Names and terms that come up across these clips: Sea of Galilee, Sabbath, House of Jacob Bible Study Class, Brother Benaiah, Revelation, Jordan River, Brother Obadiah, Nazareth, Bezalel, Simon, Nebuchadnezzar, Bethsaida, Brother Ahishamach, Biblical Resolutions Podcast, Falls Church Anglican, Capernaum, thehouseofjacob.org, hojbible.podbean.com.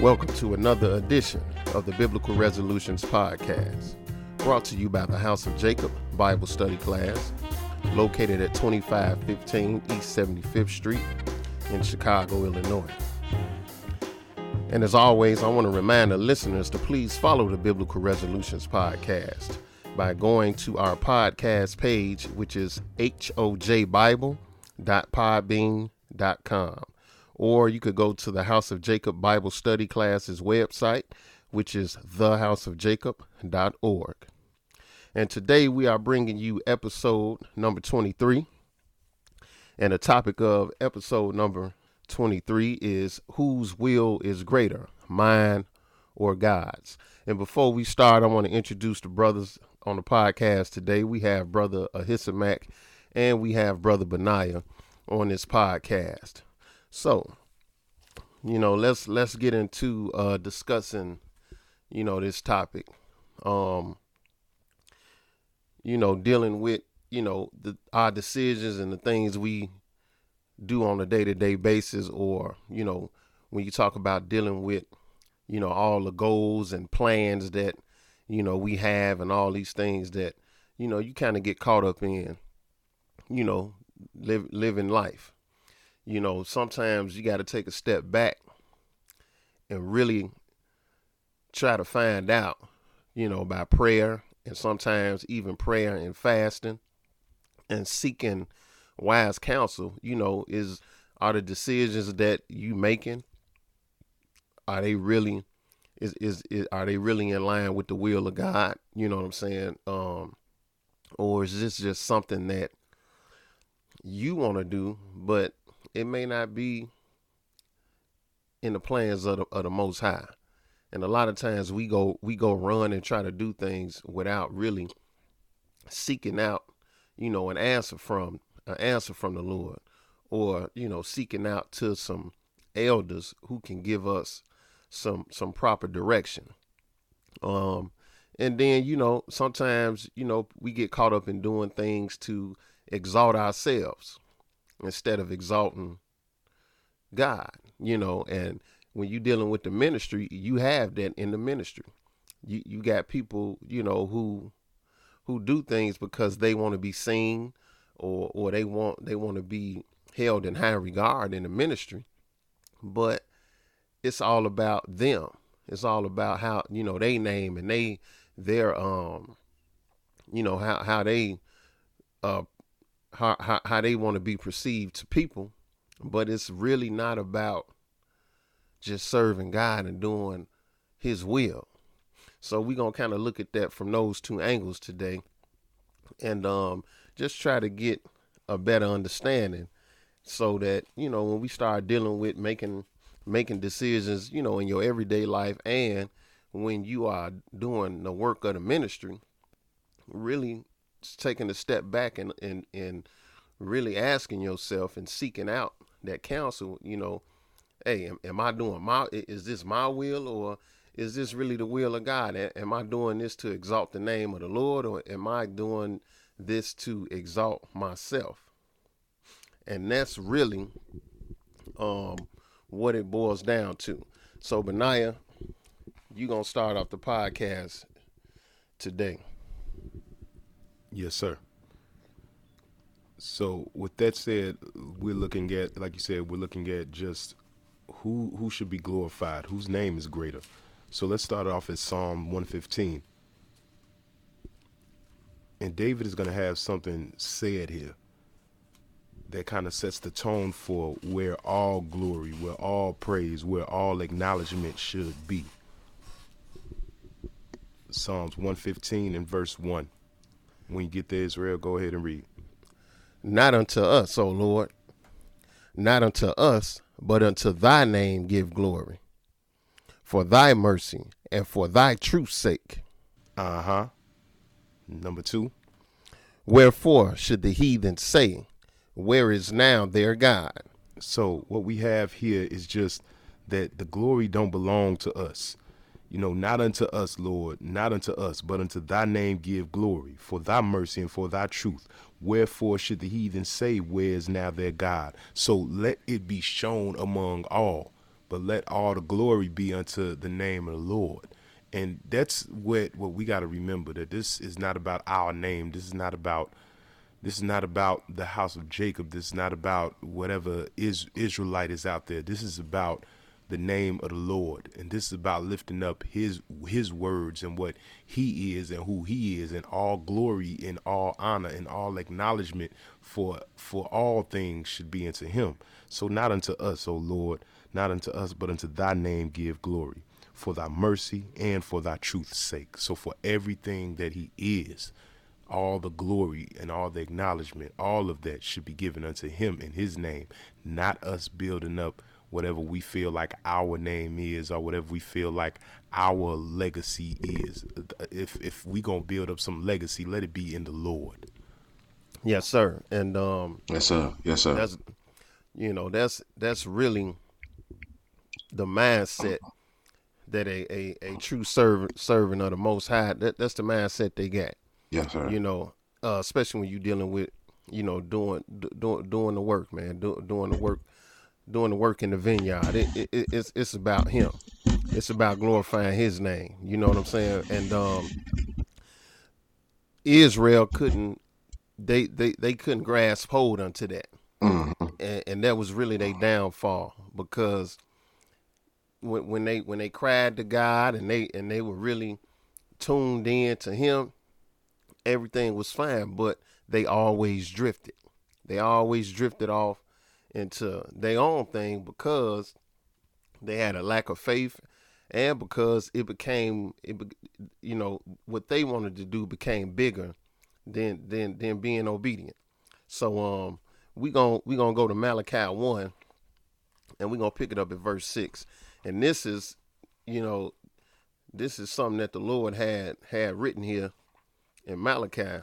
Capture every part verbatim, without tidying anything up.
Welcome to another edition of the Biblical Resolutions Podcast, brought to you by the House of Jacob Bible Study Class, located at twenty-five fifteen East seventy-fifth Street in Chicago, Illinois. And as always, I want to remind the listeners to please follow the Biblical Resolutions Podcast by going to our podcast page, which is h o j bible dot podbean dot com. Or you could go to the House of Jacob Bible Study Class's website, which is the house of jacob dot org. And today we are bringing you episode number twenty-three. And the topic of episode number twenty-three is whose will is greater, mine or God's? And before we start, I want to introduce the brothers on the podcast today. We have Brother Ahishamach and we have Brother Benaiah on this podcast. So, you know, let's let's get into uh, discussing, you know, this topic, um, you know, dealing with, you know, the, our decisions and the things we do on a day-to-day basis, or, you know, when you talk about dealing with, you know, all the goals and plans that, you know, we have and all these things that, you know, you kind of get caught up in, you know, live, living life. You know, sometimes you got to take a step back and really try to find out, you know, by prayer and sometimes even prayer and fasting and seeking wise counsel, you know, is, are the decisions that you making, are they really, is, is, is, are they really in line with the will of God? You know what I'm saying? Um, or is this just something that you want to do, but it may not be in the plans of the, of the Most High. And a lot of times we go, we go run and try to do things without really seeking out, you know, an answer from an answer from the Lord, or, you know, seeking out to some elders who can give us some, some proper direction. Um, and then, you know, sometimes, you know, we get caught up in doing things to exalt ourselves instead of exalting God, you know. And when you're dealing with the ministry, you have that in the ministry. You you got people, you know, who who do things because they want to be seen, or or they want they want to be held in high regard in the ministry. But it's all about them. It's all about how, you know, they name and they their um you know how how they uh How, how how they want to be perceived to people, but it's really not about just serving God and doing his will. So we're going to kind of look at that from those two angles today, and um, just try to get a better understanding so that, you know, when we start dealing with making, making decisions, you know, in your everyday life, and when you are doing the work of the ministry, really taking a step back and, and, and really asking yourself and seeking out that counsel, you know, hey, am, am I doing my, is this my will, or is this really the will of God? Am I doing this to exalt the name of the Lord, or am I doing this to exalt myself? And that's really um, what it boils down to. So Benaiah, you're going to start off the podcast today. Yes, sir. So with that said, we're looking at, like you said, we're looking at just who who should be glorified, whose name is greater. So let's start off at Psalm one fifteen. And David is going to have something said here that kind of sets the tone for where all glory, where all praise, where all acknowledgement should be. Psalms one fifteen and verse one. When you get to Israel, go ahead and read. Not unto us, O Lord, not unto us, but unto thy name give glory, for thy mercy and for thy truth's sake. Uh-huh. Number two. Wherefore should the heathen say, where is now their God? So what we have here is just that the glory don't belong to us. You know, not unto us, Lord, not unto us, but unto thy name give glory, for thy mercy and for thy truth. Wherefore should the heathen say, where is now their God? So let it be shown among all but let all the glory be unto the name of the Lord. And that's what, what we got to remember, that this is not about our name. This is not about this is not about the house of Jacob. This is not about whatever is Israelite is out there. This is about the name of the Lord. And this is about lifting up his his words and what he is and who he is, and all glory and all honor and all acknowledgement for for all things should be unto him. So not unto us, O Lord, not unto us, but unto thy name give glory, for thy mercy and for thy truth's sake. So for everything that he is, all the glory and all the acknowledgement, all of that should be given unto him in his name, not us building up whatever we feel like our name is or whatever we feel like our legacy is. If if we gonna build up some legacy, let it be in the Lord. Yes, sir. And um yes, sir. Yes, sir. That's, you know, that's that's really the mindset that a, a, a true servant servant of the Most High, that, that's the mindset they got. Yes, sir. You know, uh, especially when you're dealing with, you know, doing doing doing the work, man, do, doing the work, doing the work in the vineyard. It, it, it, it's it's about him. It's about glorifying his name. You know what I'm saying? And um, Israel couldn't, they, they, they couldn't grasp hold onto that, mm-hmm. and, and that was really their downfall, because When, when they when they cried to God and they and they were really tuned in to him, everything was fine, but they always drifted. They always drifted off into their own thing because they had a lack of faith, and because it became it, you know, what they wanted to do became bigger than than than being obedient. So um we gonna we gonna go to Malachi one, and we gonna pick it up at verse six. And this is, you know, this is something that the Lord had had written here in Malachi.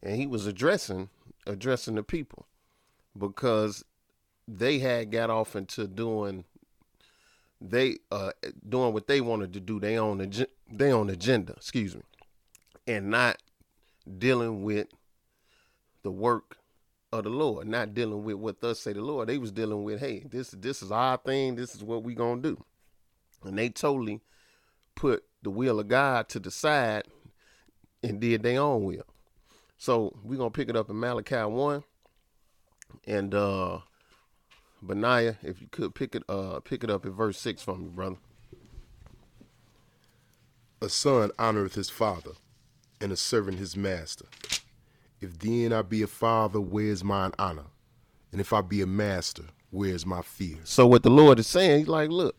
And he was addressing, addressing the people, because they had got off into doing, they uh, doing what they wanted to do, their own, ag- their own agenda, excuse me, and not dealing with the work of the Lord, not dealing with what thus say the Lord. They was dealing with, hey, this this is our thing, this is what we gonna do, and they totally put the will of God to the side and did their own will. So we're gonna pick it up in Malachi one, and uh Benaiah, if you could pick it uh pick it up at verse six for me, brother. A son honoreth his father, and a servant his master. If then I be a father, where is mine honor? And if I be a master, where is my fear? So what the Lord is saying, he's like, look,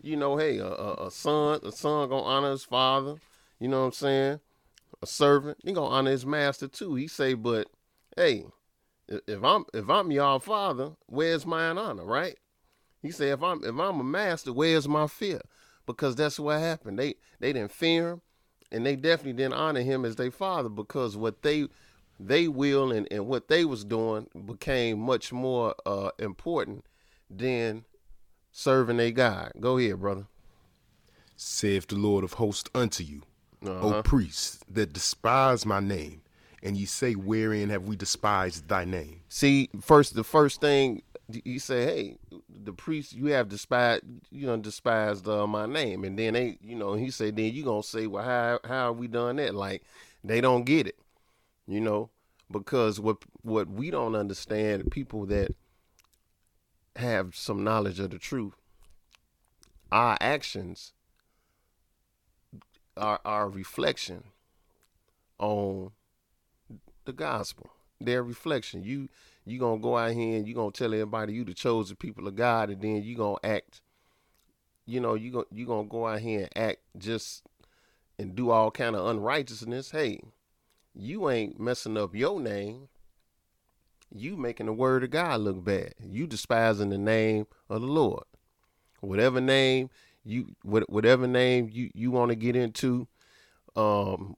you know, hey, a, a son, a son gonna honor his father. You know what I'm saying? A servant, he gonna honor his master too. He say, but hey, if I'm if I'm your father, where's mine honor, right? He say, if I'm if I'm a master, where's my fear? Because that's what happened. They they didn't fear him, and they definitely didn't honor him as their father, because what they They will and, and what they was doing became much more uh, important than serving a God. Go ahead, brother. Saith the Lord of hosts unto you, uh-huh. O priests that despise my name, and ye say, wherein have we despised thy name? See, first the first thing you say, hey, the priests, you have despised, you know, despised uh, my name, and then they, you know, he say, then you gonna say, well, how how have we done that? Like they don't get it. You know, because what what we don't understand, people that have some knowledge of the truth, our actions are are a reflection on the gospel. Their reflection. You you gonna go out here and you gonna tell everybody you the chosen people of God, and then you gonna act. You know, you gonna you gonna go out here and act just and do all kind of unrighteousness. Hey. You ain't messing up your name. You making the word of God look bad. You despising the name of the Lord. Whatever name you, whatever name you, you want to get into, um,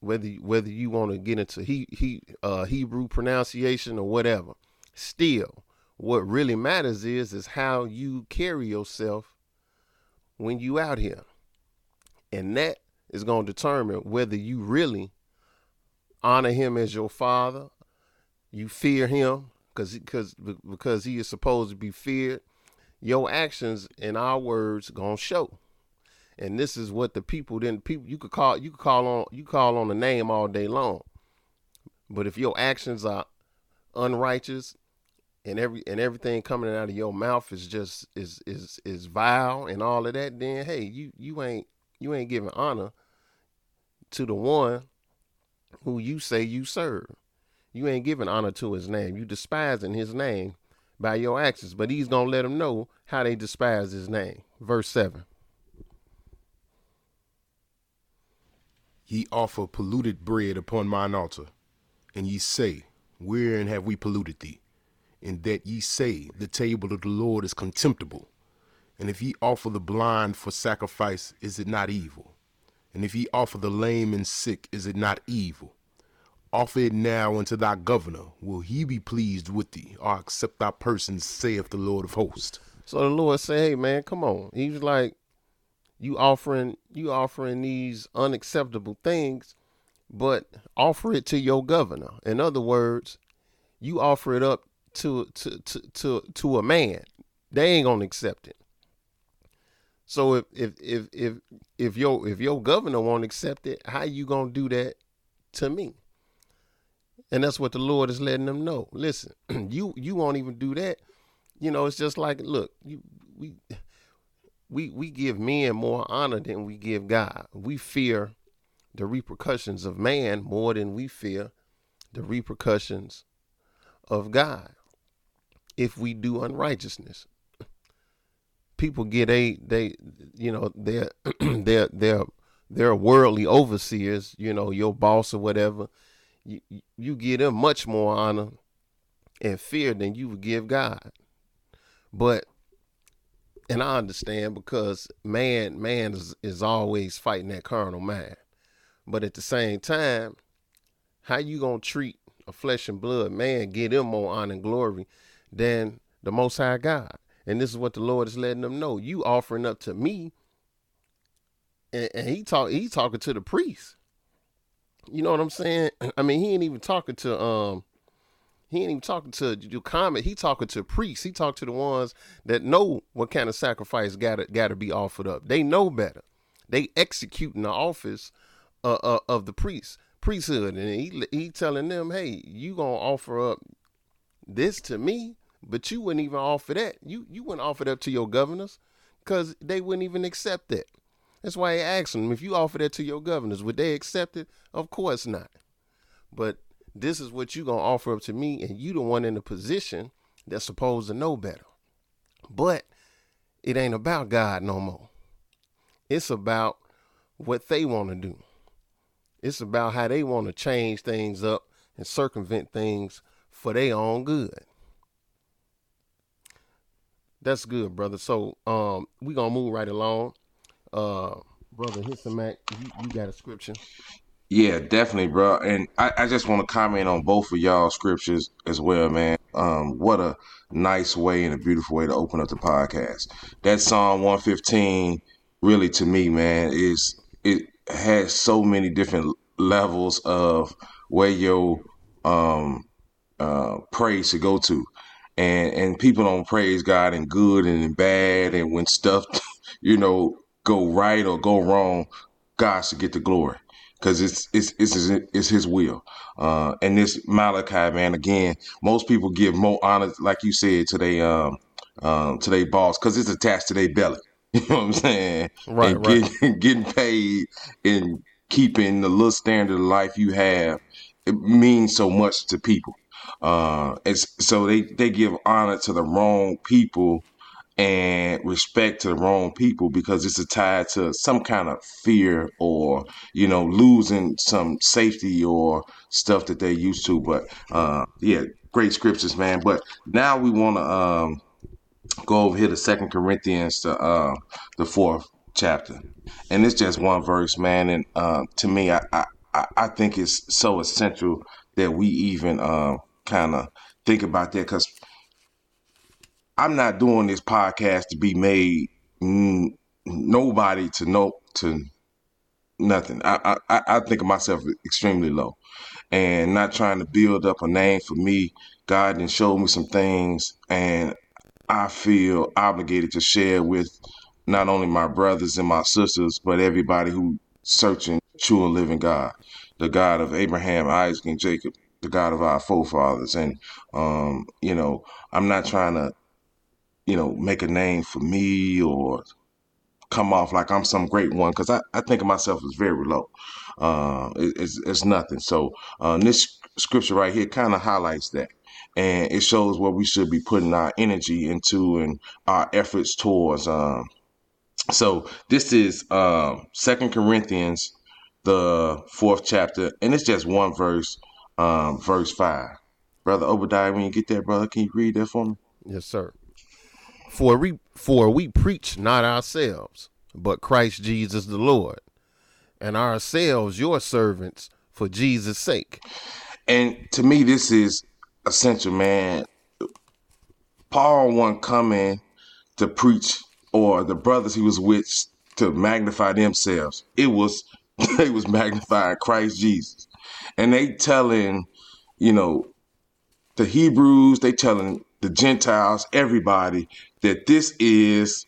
whether whether you want to get into he he uh, Hebrew pronunciation or whatever, still, what really matters is is how you carry yourself when you out here, and that is going to determine whether you really honor him as your father. You fear him because because because he is supposed to be feared. your actions and our words gonna show. And this is what the people then people you could call you could call on you call on the name all day long, but if your actions are unrighteous and every and everything coming out of your mouth is just is is is vile and all of that, then hey, you you ain't you ain't giving honor to the one who you say you serve. You ain't giving honor to his name. You despising his name by your actions, but he's gonna let them know how they despise his name. Verse seven. Ye offer polluted bread upon mine altar, and ye say, wherein have we polluted thee? And that ye say, the table of the Lord is contemptible. And if ye offer the blind for sacrifice, is it not evil? And if ye offer the lame and sick, is it not evil? Offer it now unto thy governor. Will he be pleased with thee, or accept thy person, saith the Lord of hosts? So the Lord say, hey, man, come on. He was like, you offering, you offering these unacceptable things, but offer it to your governor. In other words, you offer it up to to to to, to a man. They ain't gonna accept it. So if if if if if your if your governor won't accept it, how you gonna do that to me? And that's what the Lord is letting them know. Listen, you you won't even do that. You know, it's just like, look, you we we we give men more honor than we give God. We fear the repercussions of man more than we fear the repercussions of God. If we do unrighteousness, people get a they you know their their their their worldly overseers, you know, your boss or whatever. You, you give them much more honor and fear than you would give God. But, and I understand, because man, man is, is always fighting that carnal mind. But at the same time, how you gonna treat a flesh and blood man, give them more honor and glory than the Most High God? And this is what the Lord is letting them know. You offering up to me, and, and he talk, he talking to the priest. You know what I'm saying? I mean, he ain't even talking to, um, he ain't even talking to your comment. He talking to priests. He talked to the ones that know what kind of sacrifice gotta, gotta be offered up. They know better. They executing the office uh, uh, of the priest, priesthood. And he, he telling them, hey, you gonna offer up this to me, but you wouldn't even offer that. You, you wouldn't offer it up to your governors, because they wouldn't even accept that. That's why he asked them, if you offer that to your governors, would they accept it? Of course not. But this is what you going to offer up to me, and you the one in the position that's supposed to know better. But it ain't about God no more. It's about what they want to do. It's about how they want to change things up and circumvent things for their own good. That's good, brother. So um, we going to move right along. Uh, Brother Ahishamach, you, you got a scripture? Yeah, definitely, bro. And I, I just want to comment on both of y'all scriptures as well, man. Um, what a nice way and a beautiful way to open up the podcast. That Psalm one fifteen, really, to me, man, is it has so many different levels of where your um, uh, praise should go to. And, and people don't praise God in good and in bad, and when stuff, you know, go right or go wrong, God should get the glory, because it's it's it's it's His will. Uh, and this Malachi, man, again, most people give more honor, like you said, to they um, um to their boss, because it's attached to their belly. You know what I'm saying? Right, and right. Get, getting paid and keeping the little standard of life you have, it means so much to people. Uh, it's so they they give honor to the wrong people and respect to the wrong people, because it's a tie to some kind of fear, or, you know, losing some safety or stuff that they're used to. But uh, yeah, great scriptures, man. But now we want to um, go over here to Second Corinthians, to, uh, the fourth chapter. And it's just one verse, man. And uh, to me, I, I, I think it's so essential that we even uh, kind of think about that, because I'm not doing this podcast to be made n- nobody to know to nothing. I, I I think of myself extremely low, and not trying to build up a name for me. God done showed me some things, and I feel obligated to share with not only my brothers and my sisters, but everybody who searching true and living God, the God of Abraham, Isaac, and Jacob, the God of our forefathers. And, um, you know, I'm not trying to, you know, make a name for me or come off like I'm some great one, because I, I think of myself as very low. Uh, it, it's, it's nothing. So uh, this scripture right here kind of highlights that. And it shows what we should be putting our energy into and our efforts towards. Um, so this is Second uh, Corinthians, the fourth chapter, and it's just one verse, um, verse five. Brother Obadiah, when you get there, brother, can you read that for me? Yes, sir. For we, for we preach not ourselves, but Christ Jesus the Lord, and ourselves your servants for Jesus' sake. And to me, this is essential, man. Paul wasn't coming to preach, or the brothers he was with to magnify themselves. It was, they was magnifying Christ Jesus. And they telling, you know, the Hebrews, they telling the Gentiles, everybody, that this is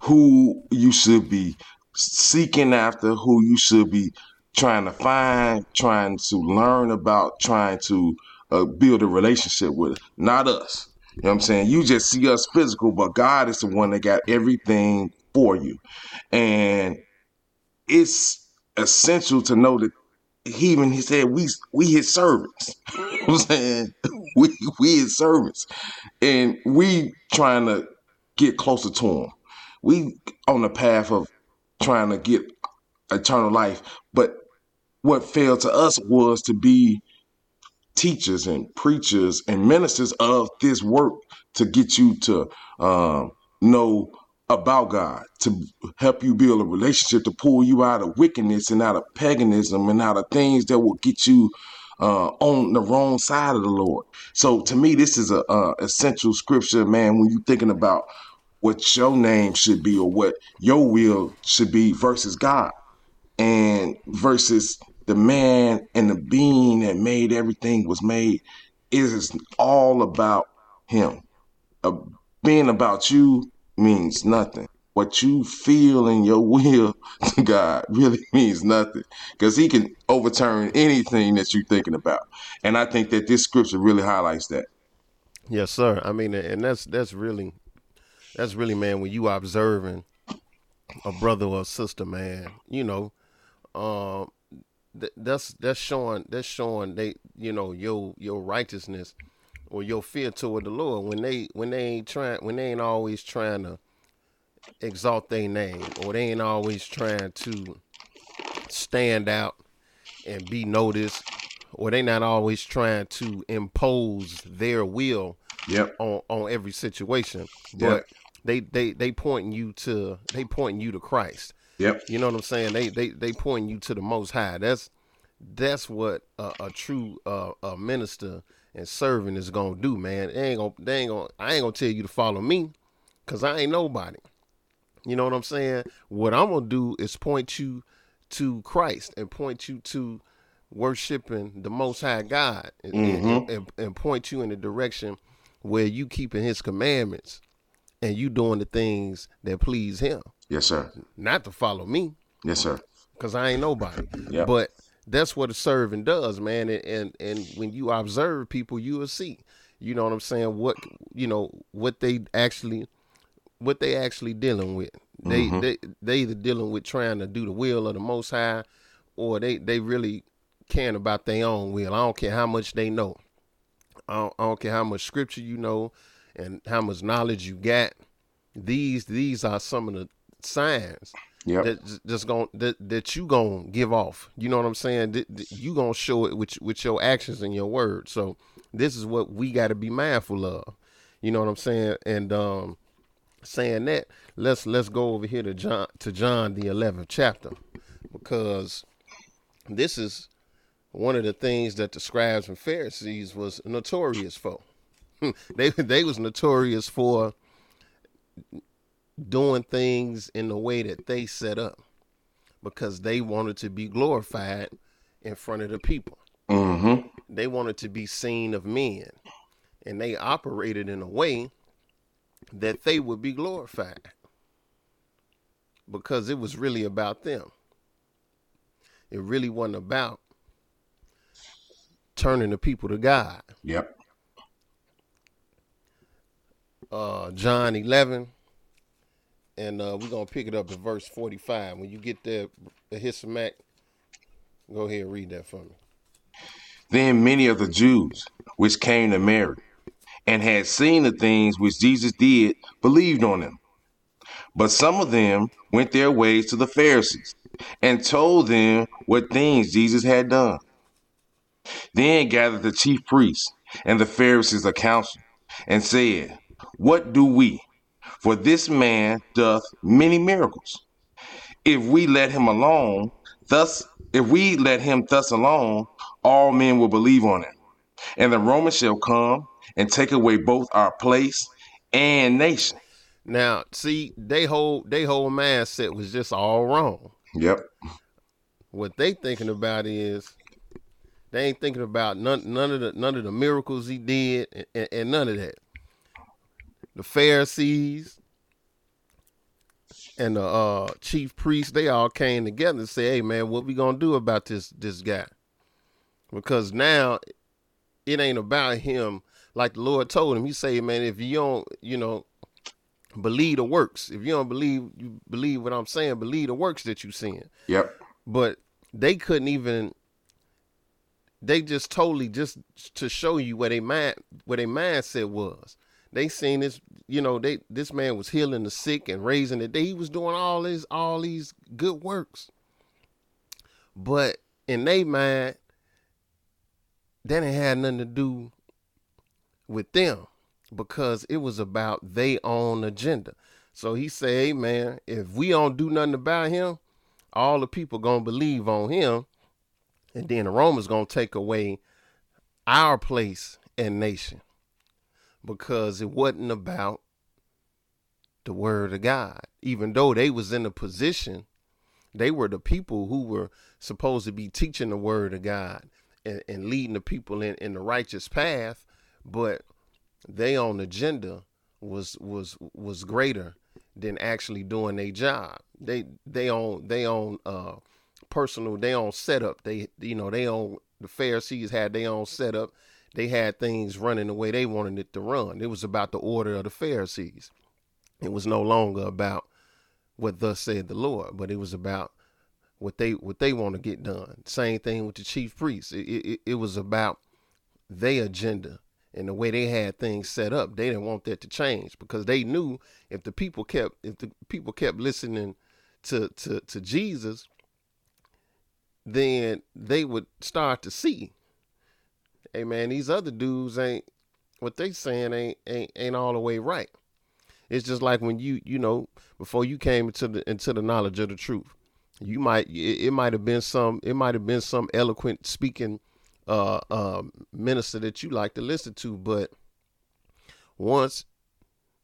who you should be seeking after, who you should be trying to find, trying to learn about, trying to Uh, build a relationship with it, not us. You know what I'm saying? You just see us physical, but God is the one that got everything for you. And it's essential to know that he even he said, we we his servants. You know what I'm saying? We, we his servants. And we trying to get closer to him. We on the path of trying to get eternal life. But what failed to us was to be teachers and preachers and ministers of this work to get you to um, know about God, to help you build a relationship, to pull you out of wickedness and out of paganism and out of things that will get you uh, on the wrong side of the Lord. So to me, this is a, a essential scripture, man, when you're thinking about what your name should be or what your will should be versus God and versus the man and the being that made everything was made. Is all about him. Uh, being about you means nothing. What you feel in your will to God really means nothing, because he can overturn anything that you're thinking about. And I think that this scripture really highlights that. Yes, sir. I mean, and that's, that's really, that's really, man, when you observing a brother or a sister, man, you know, um, uh, that's that's showing that's showing they, you know, your your righteousness or your fear toward the Lord when they when they ain't trying when they ain't always trying to exalt their name, or they ain't always trying to stand out and be noticed, or they not always trying to impose their will yep. on on every situation. Yep. But they they they pointing you to they pointing you to Christ. Yep. You know what I'm saying? They they they point you to the Most High. That's that's what a, a true uh, a minister and servant is gonna do, man. They ain't gonna they ain't gonna I ain't gonna tell you to follow me, cause I ain't nobody. You know what I'm saying? What I'm gonna do is point you to Christ and point you to worshiping the Most High God, and, mm-hmm. and, and, and point you in the direction where you keeping His commandments and you doing the things that please Him. Yes, sir. Not to follow me. Yes, sir. Because I ain't nobody. Yep. But that's what a servant does, man. And, and and when you observe people, you will see, you know what I'm saying, what, you know, what they actually, what they actually dealing with. They, mm-hmm. they, they either dealing with trying to do the will of the Most High, or they, they really caring about their own will. I don't care how much they know. I don't, I don't care how much scripture you know and how much knowledge you got. These, these are some of the signs yep. that that's gonna that, that you gonna give off. You know what I'm saying? That, that you gonna show it with with your actions and your words. So this is what we got to be mindful of. You know what I'm saying? And um, saying that, let's let's go over here to John to John the eleventh chapter, because this is one of the things that the scribes and Pharisees was notorious for. they they was notorious for doing things in the way that they set up, because they wanted to be glorified in front of the people. Mm-hmm. They wanted to be seen of men, and they operated in a way that they would be glorified, because it was really about them. It really wasn't about turning the people to God. Yep. Uh, John eleven, and uh, we're going to pick it up at verse forty-five. When you get there, Ahishamach, go ahead and read that for me. Then many of the Jews which came to Mary and had seen the things which Jesus did believed on him. But some of them went their ways to the Pharisees and told them what things Jesus had done. Then gathered the chief priests and the Pharisees a council, and said, What do we? For this man doth many miracles. If we let him alone, thus if we let him thus alone, all men will believe on him. And the Romans shall come and take away both our place and nation. Now, see, they whole they whole mindset was just all wrong. Yep. What they thinking about is, they ain't thinking about none none of the none of the miracles he did, and, and, and none of that. The Pharisees and the uh, chief priests, they all came together and said, "Hey, man, what we gonna do about this this guy?" Because now it ain't about him. Like the Lord told him, he said, "Man, if you don't, you know, believe the works. If you don't believe, you believe what I'm saying. Believe the works that you seeing." Yep. But they couldn't even. They just totally just to show you where they mind where their mindset was. They seen this, you know, they this man was healing the sick and raising the dead. He was doing all these all these good works. But in their mind, that ain't had nothing to do with them, because it was about their own agenda. So he said, "Hey, man, if we don't do nothing about him, all the people gonna believe on him, and then the Romans gonna take away our place and nation," because it wasn't about the word of God. Even though they was in a position, they were the people who were supposed to be teaching the word of God and, and leading the people in, in the righteous path, but their own agenda was was was greater than actually doing their job. They they own they own uh personal, they own setup. They you know they own the Pharisees had their own setup. They had things running the way they wanted it to run. It was about the order of the Pharisees. It was no longer about what thus said the Lord, but it was about what they what they want to get done. Same thing with the chief priests. It it, it was about their agenda and the way they had things set up. They didn't want that to change, because they knew if the people kept if the people kept listening to to, to Jesus, then they would start to see, hey, man, these other dudes ain't, what they saying ain't, ain't, ain't all the way right. It's just like when you, you know, before you came into the, into the knowledge of the truth, you might, it, it might've been some, it might've been some eloquent speaking, uh, uh, minister that you like to listen to. But once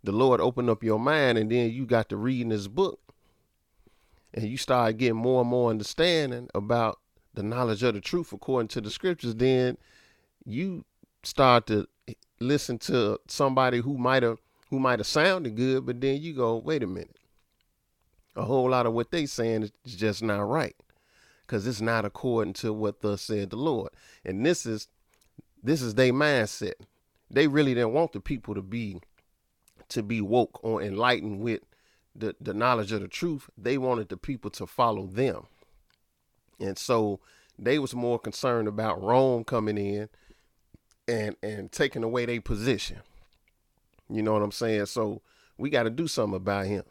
the Lord opened up your mind and then you got to reading this book and you started getting more and more understanding about the knowledge of the truth, according to the scriptures, then you start to listen to somebody who might have who might have sounded good, but then you go, wait a minute, a whole lot of what they saying is just not right, because it's not according to what thus said the Lord. And this is this is their mindset. They really didn't want the people to be to be woke or enlightened with the the knowledge of the truth. They wanted the people to follow them, and so they was more concerned about Rome coming in and and taking away their position. You know what I'm saying? So we got to do something about him,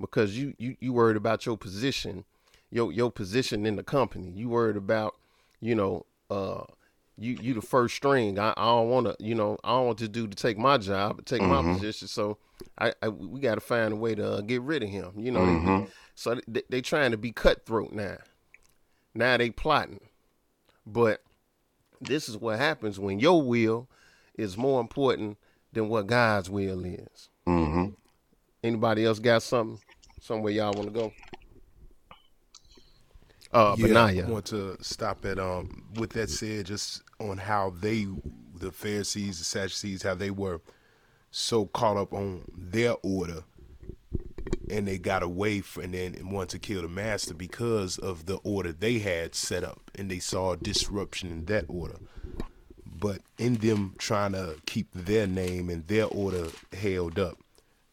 because you, you, you worried about your position, your, your position in the company. You worried about, you know, uh, you, you the first string. I, I don't want to, you know, I don't want this dude to take my job, take mm-hmm. my position. So I, I we got to find a way to uh, get rid of him. You know, mm-hmm. they, so they, they trying to be cutthroat now. Now they plotting. But this is what happens when your will is more important than what God's will is. Mm-hmm. Anybody else got something? Somewhere y'all want to go? Uh, yeah, Benaiah. I want to stop at, um, with that said, just on how they, the Pharisees, the Sadducees, how they were so caught up on their order, and they got away from, and then wanted to kill the master because of the order they had set up, and they saw disruption in that order. But in them trying to keep their name and their order held up,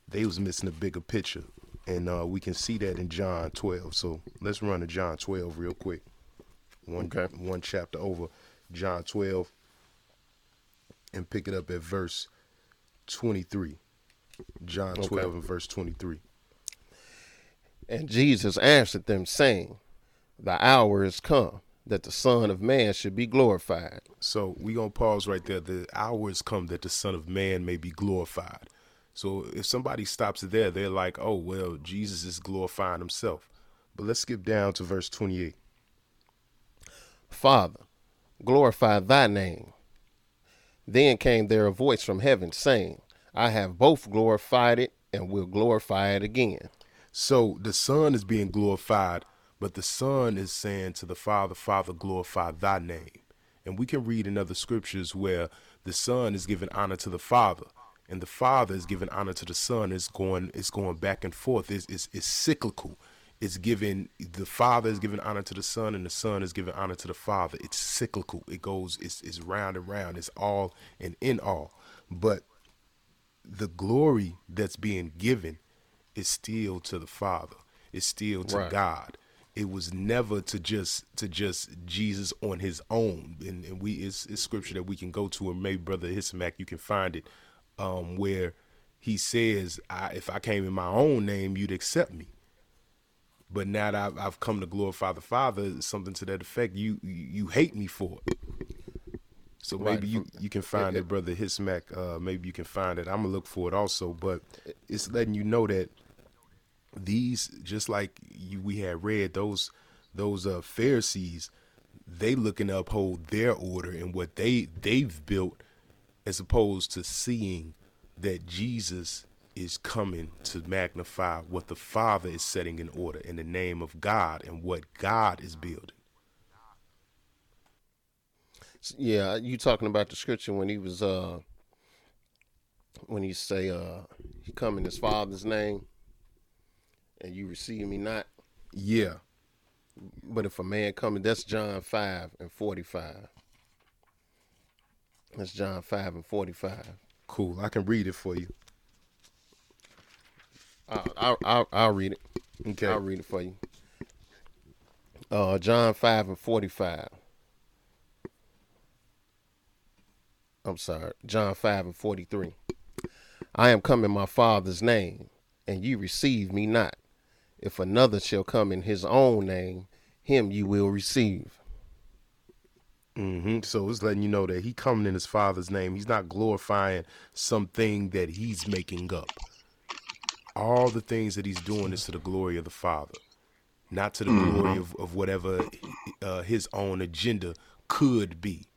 they was missing a bigger picture. And uh, we can see that in John twelve. So let's run to John twelve real quick. One, okay. one chapter over, John twelve, and pick it up at verse twenty-three. John twelve okay. and verse twenty-three. And Jesus answered them, saying, the hour is come that the Son of Man should be glorified. So we're going to pause right there. The hour has come that the Son of Man may be glorified. So if somebody stops there, they're like, oh, well, Jesus is glorifying himself. But let's skip down to verse twenty-eight. Father, glorify thy name. Then came there a voice from heaven saying, I have both glorified it and will glorify it again. So the Son is being glorified, but the Son is saying to the Father, Father, glorify thy name. And we can read in other scriptures where the Son is giving honor to the Father and the Father is giving honor to the Son. It's going, it's going back and forth. It's, it's, it's cyclical. It's giving, the Father is giving honor to the Son and the Son is giving honor to the Father. It's cyclical. It goes, it's, it's round and round. It's all and in all. But the glory that's being given is still to the Father. It's still to right. God. It was never to just to just Jesus on his own. And, and we it's, it's scripture that we can go to, and maybe Brother Ahishamach, you can find it, um, where he says, I, if I came in my own name, you'd accept me. But now that I've, I've come to glorify the Father, something to that effect, you you hate me for it. So maybe right. you, you can find it, it Brother Ahishamach. Uh, maybe you can find it. I'm going to look for it also. But it's letting you know that these, just like you, we had read, those those uh, Pharisees, they looking to uphold their order and what they, they've built, as opposed to seeing that Jesus is coming to magnify what the Father is setting in order in the name of God and what God is building. Yeah, you talking about the scripture when he was, uh, when he say, uh, he come in his Father's name and you receive me not. Yeah. But if a man coming, that's John five and forty-five. That's John five and forty-five. Cool. I can read it for you. I'll, I'll, I'll, I'll read it. Okay. I'll read it for you. Uh, John five and forty-five. I'm sorry, John five and forty-three. I am come in my Father's name, and ye receive me not. If another shall come in his own name, him you will receive. Mm-hmm. So it's letting you know that he coming in his Father's name. He's not glorifying something that he's making up. All the things that he's doing is to the glory of the Father, not to the mm-hmm. glory of, of whatever uh, his own agenda could be.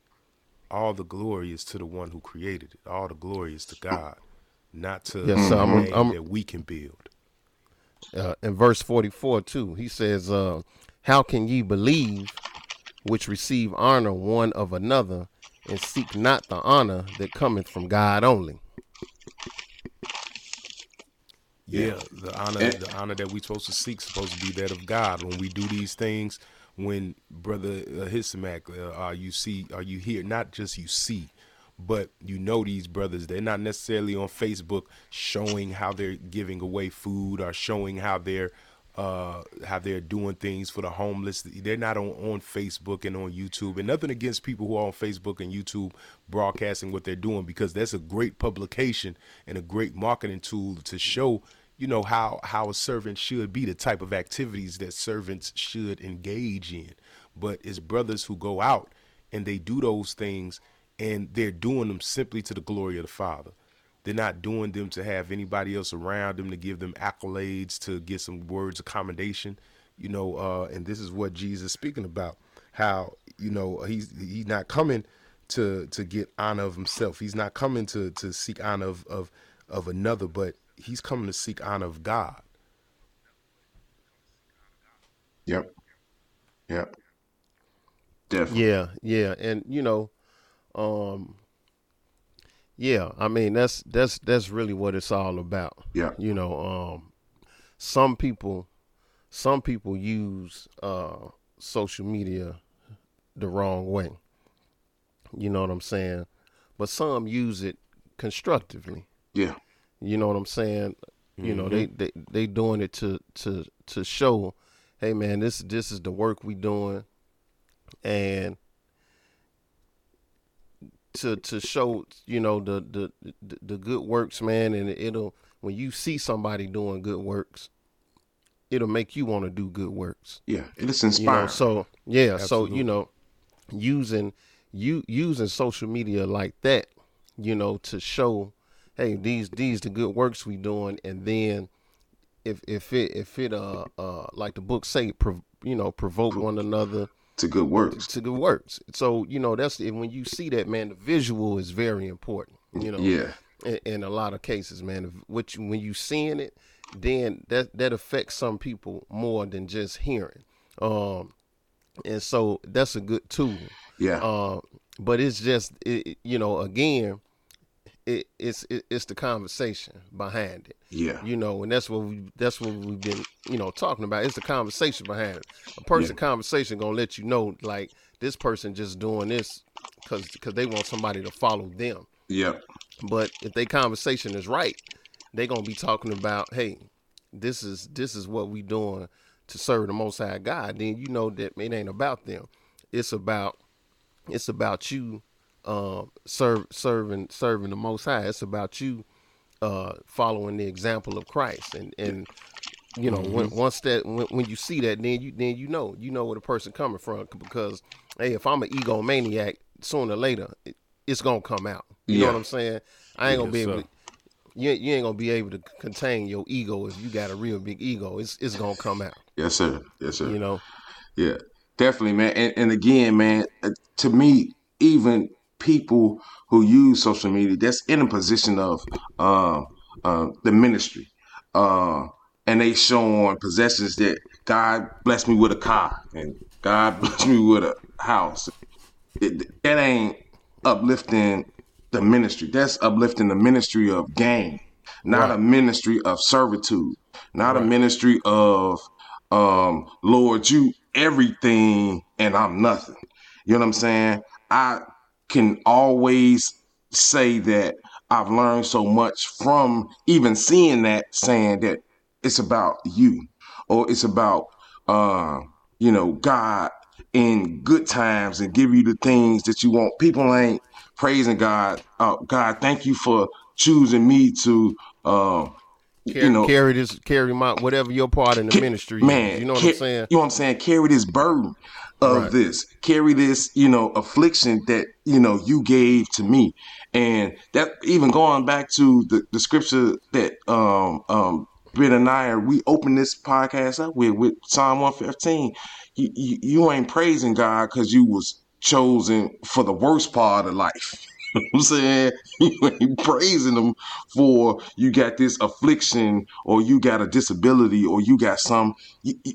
All the glory is to the one who created it. All the glory is to God, not to yes, the I'm, name I'm, that we can build. Uh, in verse forty-four, too, he says, uh, how can ye believe which receive honor one of another and seek not the honor that cometh from God only? Yeah, yeah the honor and, the honor that we're supposed to seek is supposed to be that of God. When we do these things, when Brother Ahishamach, uh, uh, you see, are you here? Not just you see, but you know these brothers. They're not necessarily on Facebook showing how they're giving away food or showing how they're uh, how they're doing things for the homeless. They're not on, on Facebook and on YouTube. And nothing against people who are on Facebook and YouTube broadcasting what they're doing, because that's a great publication and a great marketing tool to show, you know, how, how a servant should be, the type of activities that servants should engage in. But it's brothers who go out and they do those things, and they're doing them simply to the glory of the Father. They're not doing them to have anybody else around them, to give them accolades, to get some words of commendation, you know, uh, and this is what Jesus is speaking about, how, you know, he's, he's not coming to, to get honor of himself. He's not coming to, to seek honor of, of, of another, but he's coming to seek honor of God. Yep. Yep. Definitely. Yeah. Yeah. And, you know, um, Yeah, I mean, that's that's that's really what it's all about. Yeah. You know, um, some people some people use uh, social media the wrong way. You know what I'm saying? But some use it constructively. Yeah. You know what I'm saying? You mm-hmm. know, they, they they doing it to to to show, hey man, this this is the work we doing, and to to show, you know, the the the, the good works, man. And it'll, when you see somebody doing good works, it'll make you want to do good works. Yeah, it's inspiring. You know, so yeah, Absolutely. so you know, using you using social media like that, you know, to show, hey, these these the good works we doing, and then if if it if it uh uh like the book say, prov- you know, provoke one another to good works. To good works. So, you know, that's, and when you see that, man, the visual is very important, you know. Yeah. In, in a lot of cases, man, which when you seeing it, then that that affects some people more than just hearing. Um, and so that's a good tool. Yeah. Um, uh, but it's just, it, you know, again, it, it's it, it's the conversation behind it. Yeah. You know, and that's what we that's what we've been, you know, talking about. It's the conversation behind it. A person's yeah. conversation gonna let you know, like, this person just doing this because because they want somebody to follow them. Yeah. But if their conversation is right, they gonna be talking about, hey, this is this is what we doing to serve the Most High God. Then you know that it ain't about them. It's about it's about you uh, serve serving serving the Most High. It's about you uh, following the example of Christ. And and you know, mm-hmm. when, once that when, when you see that, then you then you know you know where the person coming from, because hey, if I'm an egomaniac, sooner or later it, it's gonna come out. You yeah. know what I'm saying? I ain't yeah, gonna be so. able to, you you ain't gonna be able to contain your ego if you got a real big ego. It's it's gonna come out. Yes sir. Yes sir. You know. Yeah. Definitely, man. And, and again, man, to me, even people who use social media that's in a position of um, uh, the ministry, uh, and they showing possessions that God blessed me with a car and God blessed me with a house. It, that ain't uplifting the ministry. That's uplifting the ministry of gain, not right. a ministry of servitude, not right. a ministry of um, Lord, you everything and I'm nothing. You know what I'm saying? I can always say that I've learned so much from even seeing that, saying that it's about you, or it's about, uh, you know, God in good times and give you the things that you want. People ain't praising God. Oh, God, thank you for choosing me to, uh, Carry, you know, carry this, carry my, whatever your part in the ca- ministry, man, is, you know what ca- I'm saying? You know what I'm saying? Carry this burden of right. this, carry this, you know, affliction that, you know, you gave to me. And that, even going back to the, the scripture that, um, um, Benaiah, we opened this podcast up with, with Psalm one fifteen. You, you, you ain't praising God because you was chosen for the worst part of life. I'm saying, you ain't praising them for you got this affliction, or you got a disability, or you got some you, you,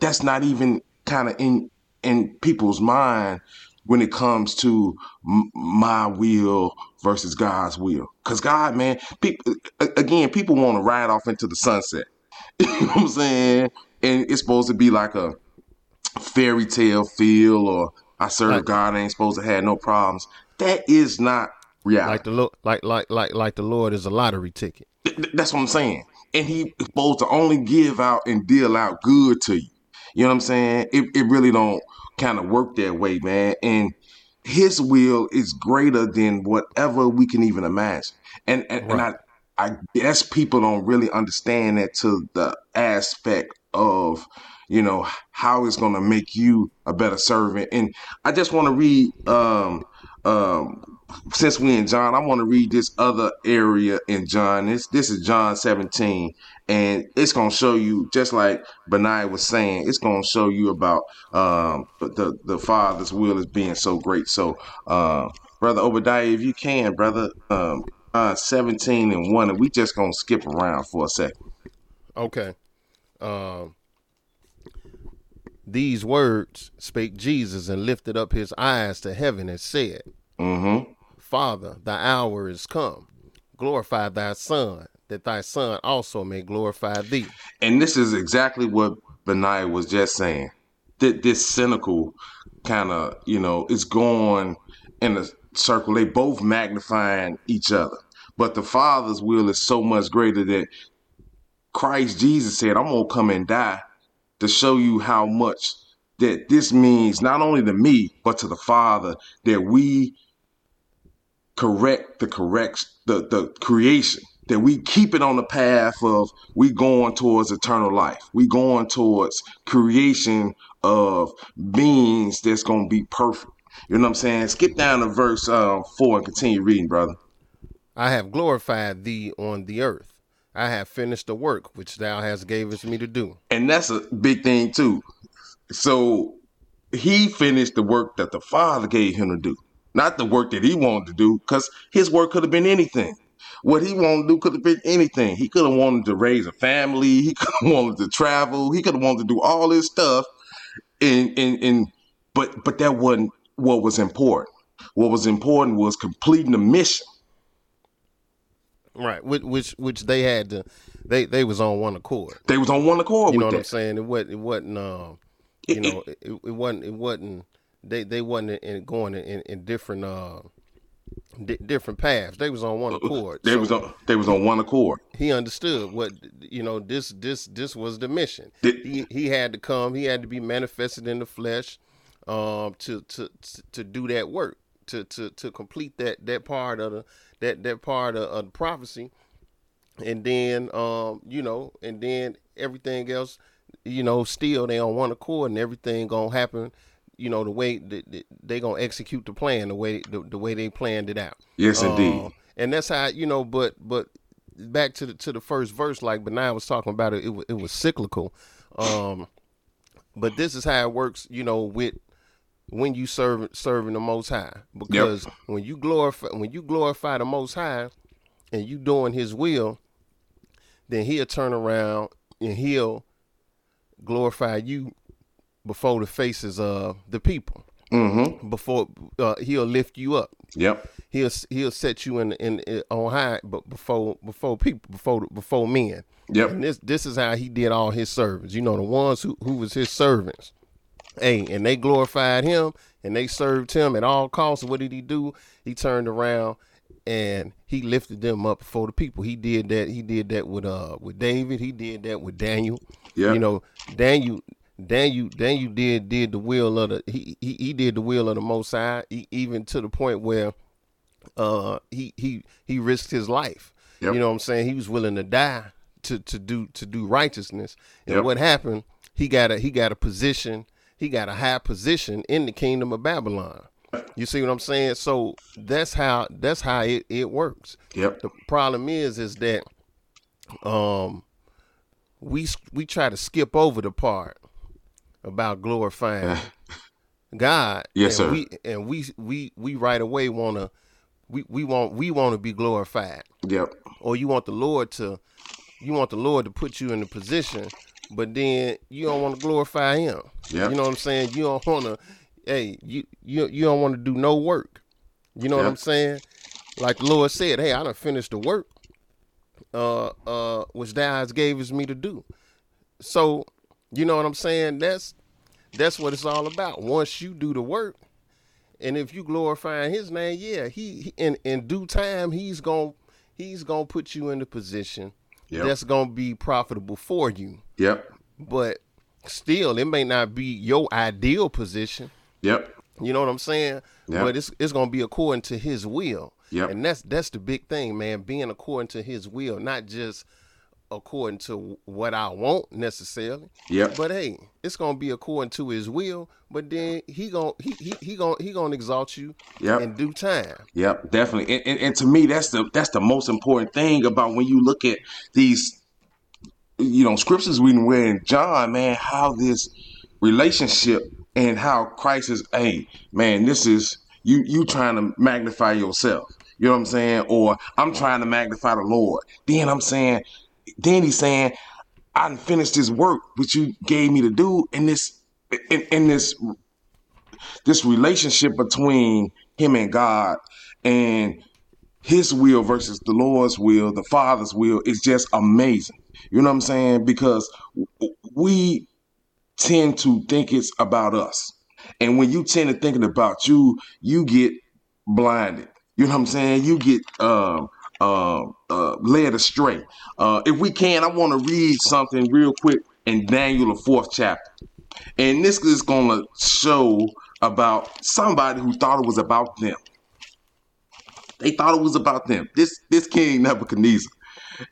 that's not even kind of in in people's mind when it comes to m- my will versus God's will. Because God, man, people again, people want to ride off into the sunset. You know what I'm saying? And it's supposed to be like a fairy tale feel, or I serve like, God, I ain't supposed to have no problems. That is not reality. Like the lo- like like like like the Lord is a lottery ticket. Th- that's what I'm saying. And He's supposed to only give out and deal out good to you. You know what I'm saying? It it really don't kind of work that way, man. And His will is greater than whatever we can even imagine. And and, right. and I I guess people don't really understand that to the aspect of, you know, how it's gonna make you a better servant. And I just want to read. Um, Um, since we in John, I want to read this other area in John. This this is John seventeen, and it's gonna show you, just like Benaiah was saying, it's gonna show you about um the the Father's will is being so great. So, uh, Brother Obadiah, if you can, brother, um, uh, seventeen and one, and we just gonna skip around for a second. Okay. Um, these words spake Jesus, and lifted up his eyes to heaven and said, mm-hmm. Father, thy hour is come. Glorify thy Son, that thy Son also may glorify thee. And this is exactly what Benaiah was just saying. That this cynical kind of, you know, is going in a circle. They both magnifying each other. But the Father's will is so much greater that Christ Jesus said, I'm going to come and die to show you how much that this means, not only to me, but to the Father, that we correct the correct, the, the creation, that we keep it on the path of we going towards eternal life. We going towards creation of beings that's going to be perfect. You know what I'm saying? Skip down to verse uh, four and continue reading, brother. I have glorified thee on the earth. I have finished the work which thou hast gavest me to do. And that's a big thing too. So he finished the work that the Father gave him to do, not the work that he wanted to do, because his work could have been anything. What he wanted to do could have been anything. He could have wanted to raise a family. He could have wanted to travel. He could have wanted to do all this stuff. And, and, and, but, but that wasn't what was important. What was important was completing the mission. Right, which, which which they had to, they they was on one accord. They was on one accord. You know with what that. I'm saying? It wasn't, it wasn't, um, you it, know, it, it wasn't, it wasn't. They they wasn't in, going in, in different, uh, di- different paths. They was on one accord. They so was on, they was on one accord. He understood what you know. This this this was the mission. The, he he had to come. He had to be manifested in the flesh, um, to to to do that work. To, to, to complete that, that part of the that, that part of, of the prophecy, and then um you know and then everything else, you know still they on one accord, and everything gonna happen, you know the way that the, they gonna execute the plan, the way the, the way they planned it out. Yes, um, indeed. And that's how you know. But but back to the to the first verse, like Benaiah was talking about it. It was it was cyclical, um, but this is how it works. You know with. When you serve serving the Most High, because yep. when you glorify when you glorify the Most High, and you doing His will, then He'll turn around and He'll glorify you before the faces of the people. Mm-hmm. Before uh, He'll lift you up. Yep. He'll He'll set you in in, in on high, but before before people before before men. Yep. And this this is how He did all His servants. You know the ones who who was His servants. Hey, and they glorified him and they served him at all costs. What did he do? He turned around and he lifted them up before the people. He did that. He did that with uh with David. He did that with Daniel. Yeah. You know, Daniel, Daniel, Daniel did did the will of the he he, he did the will of the Most High, he, even to the point where uh he he he risked his life. Yep. You know what I'm saying? He was willing to die to to do to do righteousness. And yep. what happened? He got a he got a position. He got a high position in the kingdom of Babylon. You see what I'm saying? So that's how that's how it, it works. Yep. The problem is is that um we we try to skip over the part about glorifying God. Yes, and sir. We, and we we we right away wanna we, we want we want to be glorified. Yep. Or you want the Lord to you want the Lord to put you in a position. But then you don't want to glorify him. Yep. You know what I'm saying? You don't want to, hey, you, you, you don't want to do no work. You know yep. what I'm saying? Like the Lord said, hey, I done finished the work uh, uh, which thou hast gavest me to do. So, you know what I'm saying? That's that's what it's all about. Once you do the work, and if you glorify his name, yeah, he in, in due time, he's going he's gonna to put you in the position Yep. that's going to be profitable for you. Yep. But still, it may not be your ideal position. Yep. You know what I'm saying? Yep. But it's it's going to be according to his will. Yep. And that's that's the big thing, man, being according to his will, not just according to what I want necessarily. Yep. But hey, it's going to be according to his will, but then he going he he he going he going to exalt you yep. in due time. Yep, definitely. And, and and to me that's the that's the most important thing about when you look at these you know, scriptures we can read in John, man, how this relationship and how Christ is, hey, man, this is, you you trying to magnify yourself, you know what I'm saying? Or I'm trying to magnify the Lord. Then I'm saying, then he's saying, I done finished this work, which you gave me to do. And this, in, in this, this relationship between him and God and his will versus the Lord's will, the Father's will, is just amazing. You know what I'm saying? Because we tend to think it's about us. And when you tend to thinking about you, you get blinded. You know what I'm saying? You get um, uh, uh, led astray. Uh, if we can, I want to read something real quick in Daniel, the fourth chapter. And this is going to show about somebody who thought it was about them. They thought it was about them. This this king Nebuchadnezzar.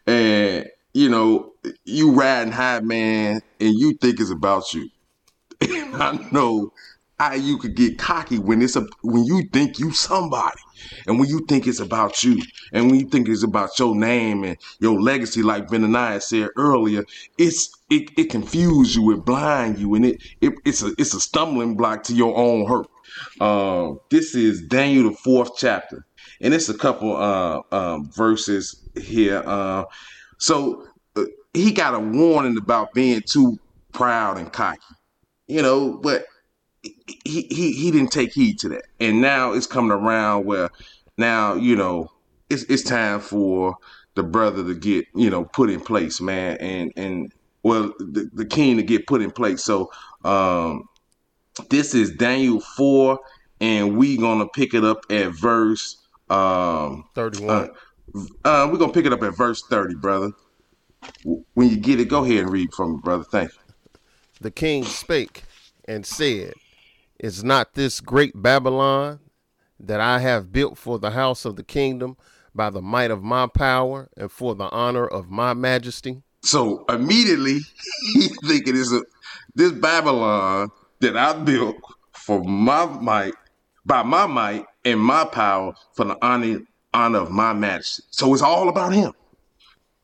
And, you know, you riding high, man, and you think it's about you. And I know how you could get cocky when it's a, when you think you somebody, and when you think it's about you, and when you think it's about your name and your legacy, like Benaiah said earlier, it's it it confuses you, it blinds you, and it, it it's a it's a stumbling block to your own hurt. Uh, this is Daniel the fourth chapter, and it's a couple uh, uh, verses here. Uh, so uh, he got a warning about being too proud and cocky. You know, but he, he he didn't take heed to that. And now it's coming around where now, you know, it's it's time for the brother to get, you know, put in place, man. And, and well, the, the king to get put in place. So um, this is Daniel four, and we going to pick it up at verse um, thirty-one. Uh, uh, we're going to pick it up at verse thirty, brother. When you get it, go ahead and read from it, brother. Thank you. The king spake and said, Is not this great Babylon that I have built for the house of the kingdom by the might of my power and for the honor of my majesty? So immediately he's thinking it's a, this Babylon that I built for my might, by my might and my power for the honor, honor of my majesty. So it's all about him.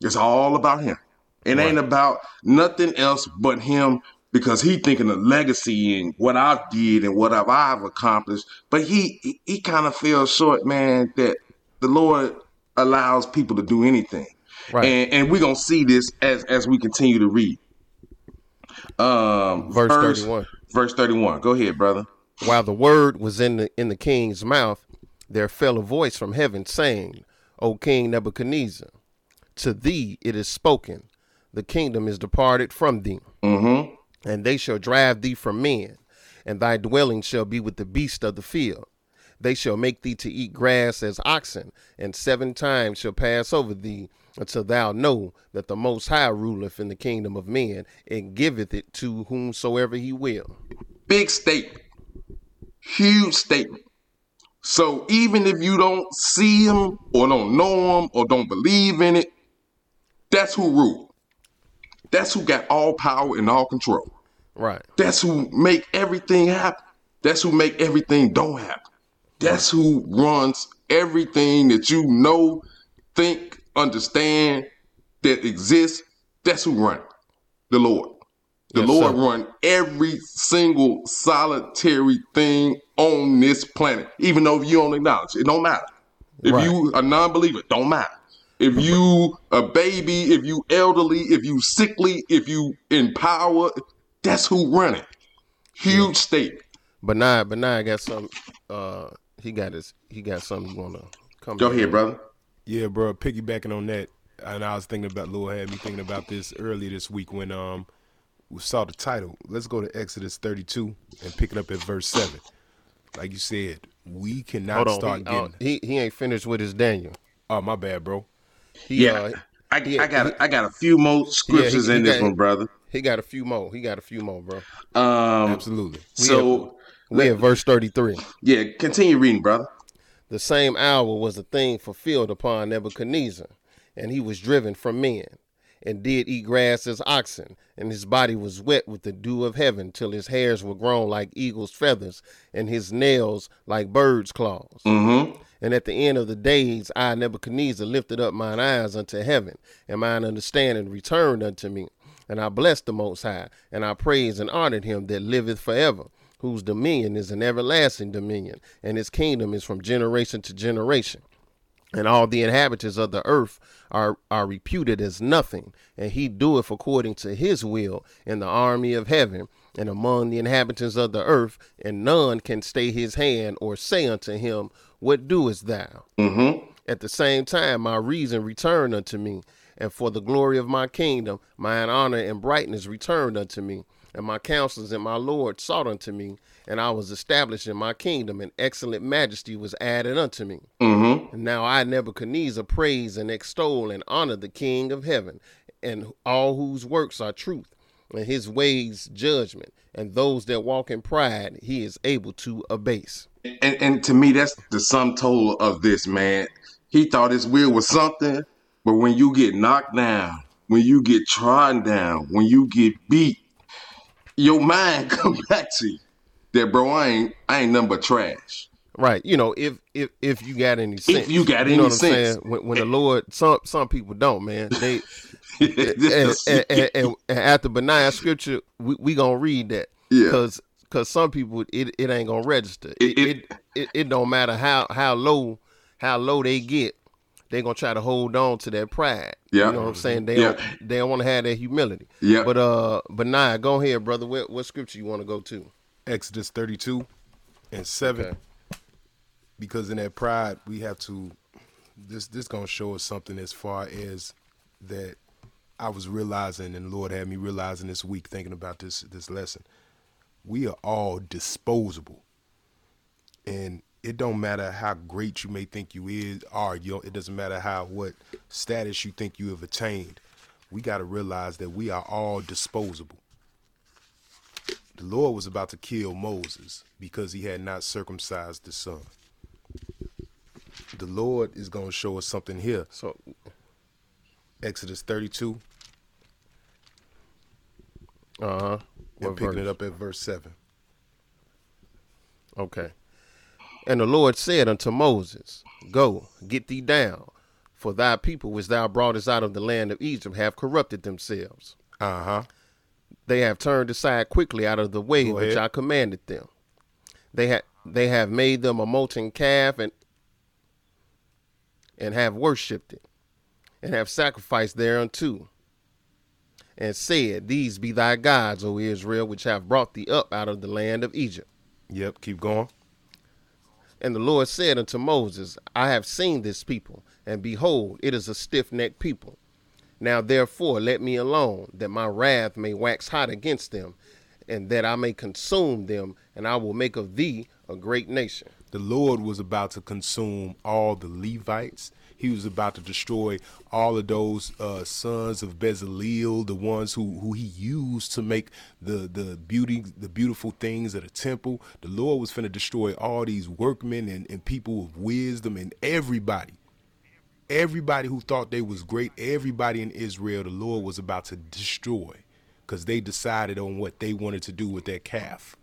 It's all about him. It right. Ain't about nothing else but him. Because he thinking of legacy and what I did and what I've, I've accomplished. But he he, he kind of feels short, man, that the Lord allows people to do anything. Right. And, and we're going to see this as, as we continue to read. Um, verse, verse thirty-one. Verse thirty-one. Go ahead, brother. While the word was in the, in the king's mouth, there fell a voice from heaven saying, O King Nebuchadnezzar, to thee it is spoken. The kingdom is departed from thee. Mm-hmm. And they shall drive thee from men, and thy dwelling shall be with the beast of the field. They shall make thee to eat grass as oxen, and seven times shall pass over thee, until thou know that the Most High ruleth in the kingdom of men, and giveth it to whomsoever he will. Big statement. Huge statement. So even if you don't see him, or don't know him, or don't believe in it, that's who rules. That's who got all power and all control. Right. That's who make everything happen. That's who make everything don't happen. That's who runs everything that you know, think, understand, that exists. That's who runs. The Lord. The yes, Lord runs every single solitary thing on this planet, even though you don't acknowledge it. It don't matter. If right. you a non-believer, it don't matter. If you a baby, if you elderly, if you sickly, if you in power, that's who running. Huge yeah. state. Benaiah, Benaiah got some. Uh, he got his. He got something going to come. Go ahead, brother. Yeah, bro. Piggybacking on that, and I was thinking about Lord had me thinking about this earlier this week when um we saw the title. Let's go to Exodus thirty-two and pick it up at verse seven. Like you said, we cannot on, start he, getting. Uh, he he ain't finished with his Daniel. Oh, my bad, bro. He, yeah, uh, I, he, I got he, I got a few more scriptures yeah, he, in he this got, one, brother. He got a few more. He got a few more, bro. Um, Absolutely. We so have, we have verse thirty-three. Yeah, continue reading, brother. The same hour was the thing fulfilled upon Nebuchadnezzar, and he was driven from men, and did eat grass as oxen, and his body was wet with the dew of heaven, till his hairs were grown like eagle's feathers, and his nails like birds' claws. Mm-hmm. And at the end of the days, I, Nebuchadnezzar, lifted up mine eyes unto heaven, and mine understanding returned unto me. And I blessed the Most High, and I praised and honored him that liveth forever, whose dominion is an everlasting dominion, and his kingdom is from generation to generation. And all the inhabitants of the earth are, are reputed as nothing, and he doeth according to his will in the army of heaven and among the inhabitants of the earth, and none can stay his hand or say unto him, what doest thou? Mm-hmm. At the same time, my reason returned unto me, and for the glory of my kingdom, mine honor and brightness returned unto me, and my counselors and my Lord sought unto me, and I was established in my kingdom, and excellent majesty was added unto me. Mm-hmm. And now I, Nebuchadnezzar, praise and extol and honor the King of heaven, and all whose works are truth, and his ways judgment, and those that walk in pride he is able to abase. And, and to me, that's the sum total of this, man. He thought his will was something, but when you get knocked down, when you get trodden down, when you get beat, your mind come back to you that, bro, I ain't, I ain't nothing but trash. Right. You know, if if if you got any sense. If you got any you know what sense. I'm when, when the Lord, some some people don't, man. They and, and, and, and, and after Benaiah scripture, we, we gonna read that. Yeah. Because because some people it, it ain't gonna register. It it, it it it don't matter how how low how low they get, they gonna try to hold on to that pride. Yeah. You know what I'm saying? They yeah. don't, they don't wanna have that humility. Yeah. But uh Benaiah, go ahead, brother. What what scripture you wanna go to? Exodus thirty-two and seven. Okay. Because in that pride, we have to, this this going to show us something as far as that I was realizing, and the Lord had me realizing this week, thinking about this this lesson. We are all disposable. And it don't matter how great you may think you is, are, you know, it doesn't matter how, what status you think you have attained. We got to realize that we are all disposable. The Lord was about to kill Moses because he had not circumcised the son. The Lord is going to show us something here. So, Exodus thirty-two. Uh-huh. We're picking it up at verse seven. Okay. And the Lord said unto Moses, go, get thee down, for thy people which thou broughtest out of the land of Egypt have corrupted themselves. Uh-huh. They have turned aside quickly out of the way which I commanded them. They have they have made them a molten calf and and have worshipped it, and have sacrificed thereunto, and said, these be thy gods, O Israel, which have brought thee up out of the land of Egypt. Yep, keep going. And the Lord said unto Moses, I have seen this people, and behold, it is a stiff-necked people. Now therefore let me alone, that my wrath may wax hot against them, and that I may consume them, and I will make of thee a great nation. The Lord was about to consume all the Levites. He was about to destroy all of those uh, sons of Bezalel, the ones who, who he used to make the the beauty, the beautiful things of the temple. The Lord was finna destroy all these workmen and, and people of wisdom and everybody. Everybody who thought they was great, everybody in Israel, the Lord was about to destroy because they decided on what they wanted to do with their calf.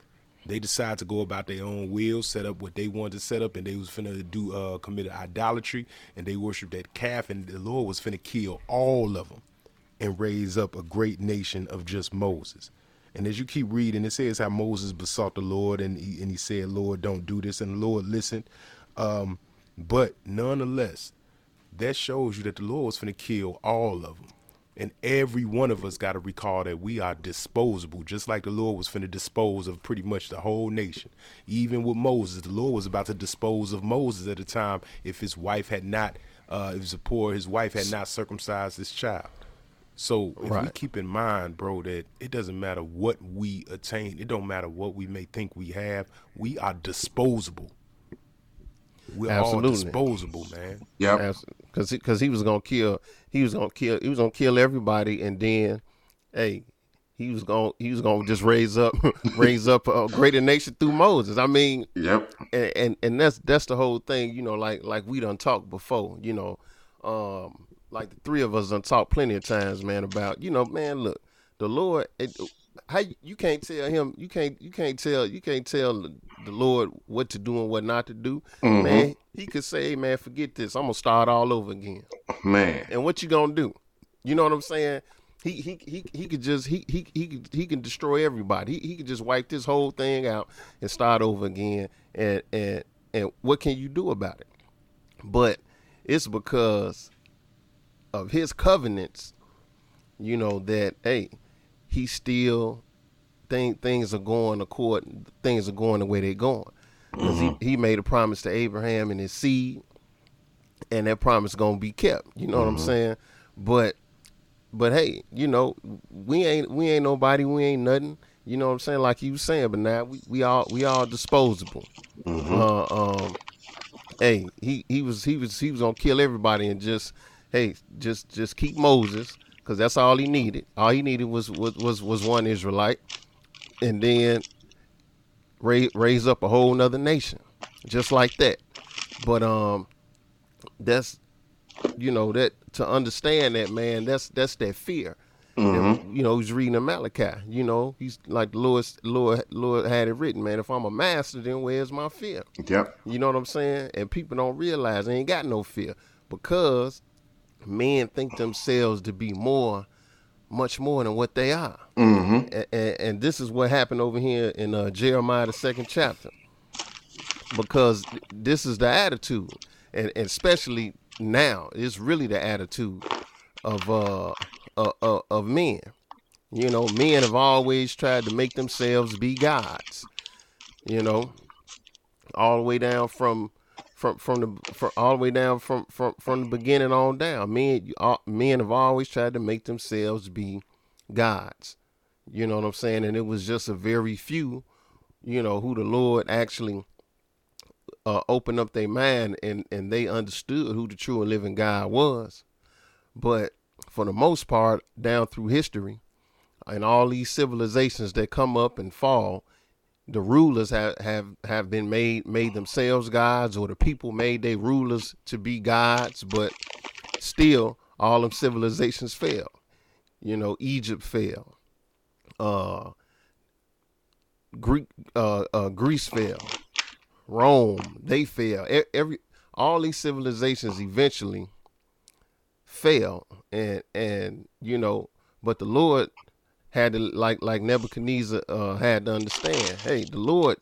They decided to go about their own will, set up what they wanted to set up, and they was finna do uh, commit idolatry, and they worshiped that calf, and the Lord was finna kill all of them and raise up a great nation of just Moses. And as you keep reading, it says how Moses besought the Lord, and he, and he said, Lord, don't do this, and the Lord listened. Um, but nonetheless, that shows you that the Lord was finna kill all of them. And every one of us got to recall that we are disposable, just like the Lord was finna dispose of pretty much the whole nation. Even with Moses, the Lord was about to dispose of Moses at a time if his wife had not, uh, if it was a poor, his wife had not circumcised his child. So if right. we keep in mind, bro, that it doesn't matter what we attain. It don't matter what we may think we have. We are disposable. We're Absolutely. all disposable, man. Yeah, because because he, he was gonna kill, he was gonna kill, he was gonna kill everybody, and then, hey, he was gonna he was gonna just raise up, raise up a greater nation through Moses. I mean, yep. And, and and that's that's the whole thing, you know. Like like we done talked before, you know, um, like the three of us done talked plenty of times, man. About you know, man, look, the Lord, it, how you can't tell him, you can't, you can't tell, you can't tell the Lord what to do and what not to do, mm-hmm. man. He could say, hey, man, forget this. I'm gonna start all over again, man. And what you gonna do? You know what I'm saying? He he he he could just he he he could, he can destroy everybody. He he could just wipe this whole thing out and start over again. And and and what can you do about it? But it's because of his covenants, you know, that hey. He still thing, things are going according, things are going the way they're going. Because mm-hmm. he, he made a promise to Abraham and his seed, and that promise is going to be kept. You know mm-hmm. what I'm saying? But, but hey, you know, we ain't, we ain't nobody, we ain't nothing. You know what I'm saying? Like you was saying, but now we, we all, we all disposable. Mm-hmm. Uh, um, hey, he, he was, he was, he was going to kill everybody and just, hey, just, just keep Moses. Cause that's all he needed. All he needed was, was, was, was one Israelite, and then raise, raise up a whole nother nation just like that. But, um, that's, you know, that to understand that, man, that's, that's that fear. Mm-hmm. And, you know, he's reading a Malachi, you know, he's like, Lord, Lord, Lord had it written, man, if I'm a master, then where's my fear? Yep. You know what I'm saying? And people don't realize they ain't got no fear, because men think themselves to be more, much more than what they are. Mm-hmm. And, and, and this is what happened over here in uh, Jeremiah, the second chapter, because this is the attitude, and, and especially now, it's really the attitude of, uh, Uh, uh, of men. You know, men have always tried to make themselves be gods, you know, all the way down from from from the from all the way down from from from the beginning on down. Men uh, men have always tried to make themselves be gods, you know what I'm saying? And it was just a very few, you know, who the Lord actually uh, opened up their mind, and and they understood who the true and living God was. But for the most part, down through history and all these civilizations that come up and fall, the rulers have, have, have been made, made themselves gods, or the people made their rulers to be gods, but still all them civilizations fell. You know, Egypt fell, uh, Greek, uh, uh, Greece fell, Rome, they fell. Every, all these civilizations eventually fell, and and you know, but the Lord had to, like like Nebuchadnezzar uh had to understand, hey, the Lord,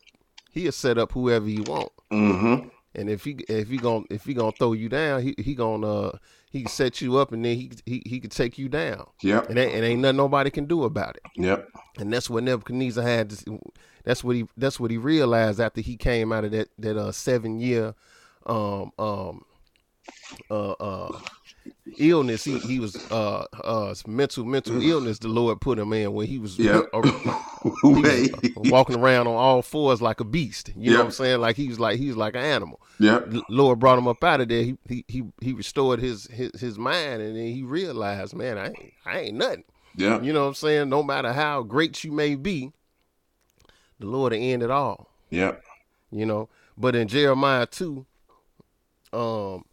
he'll set up whoever he want. Mm-hmm. And if he if he gonna if he gonna throw you down, he he gonna uh he can set you up, and then he he, he could take you down. Yep. And, and ain't nothing nobody can do about it. Yep. And that's what Nebuchadnezzar had to, that's what he that's what he realized after he came out of that that uh seven year um um uh uh illness. He, he was uh uh mental mental illness the Lord put him in, where he was, yep. uh, he was uh, walking around on all fours like a beast. You yep. know what I'm saying? Like he was like he was like an animal. Yeah. Lord brought him up out of there. He he he, he restored his, his his mind, and then he realized, man, I ain't, I ain't nothing. Yeah. You know what I'm saying? No matter how great you may be, the Lord will end it all. Yeah. You know. But in Jeremiah two, um.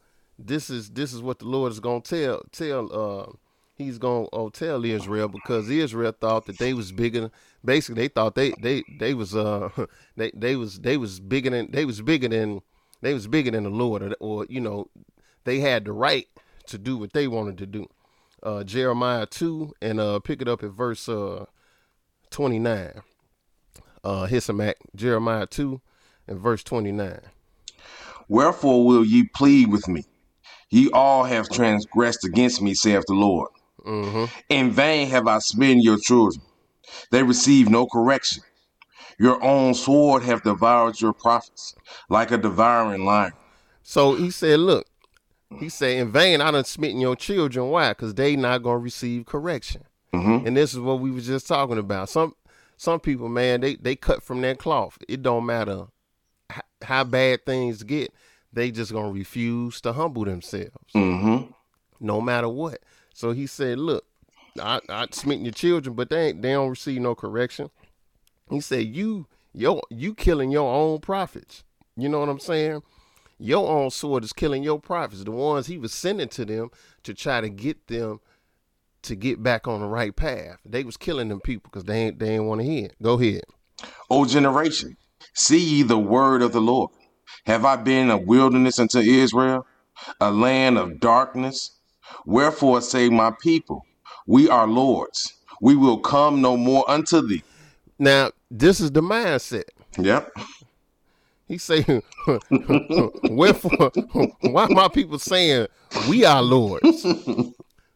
This is this is what the Lord is gonna tell tell uh he's gonna oh, tell Israel, because Israel thought that they was bigger. Basically, they thought they they they was uh they they was they was bigger than they was bigger than they was bigger than the Lord, or, or you know, they had the right to do what they wanted to do. Uh, Jeremiah two, and uh pick it up at verse uh twenty nine. Uh, Ahishamach, Jeremiah two, and verse twenty nine. Wherefore will ye plead with me? Ye all have transgressed against me, saith the Lord. Mm-hmm. In vain have I smitten your children. They receive no correction. Your own sword have devoured your prophets like a devouring lion. So he said, look, he said, in vain I done smitten your children. Why? Because they not going to receive correction. Mm-hmm. And this is what we was just talking about. Some some people, man, they, they cut from their cloth. It don't matter h- how bad things get. They just gonna refuse to humble themselves, mm-hmm. no matter what. So he said, "Look, I, I smitten your children, but they ain't, they don't receive no correction." He said, "You, yo, you killing your own prophets. You know what I'm saying? Your own sword is killing your prophets, the ones he was sending to them to try to get them to get back on the right path. They was killing them people because they ain't they ain't want to hear. Go ahead, O generation, see ye the word of the Lord." Have I been a wilderness unto Israel, a land of darkness? Wherefore say my people, we are lords. We will come no more unto thee. Now, this is the mindset. Yep. He saying, wherefore, why my people saying, we are lords?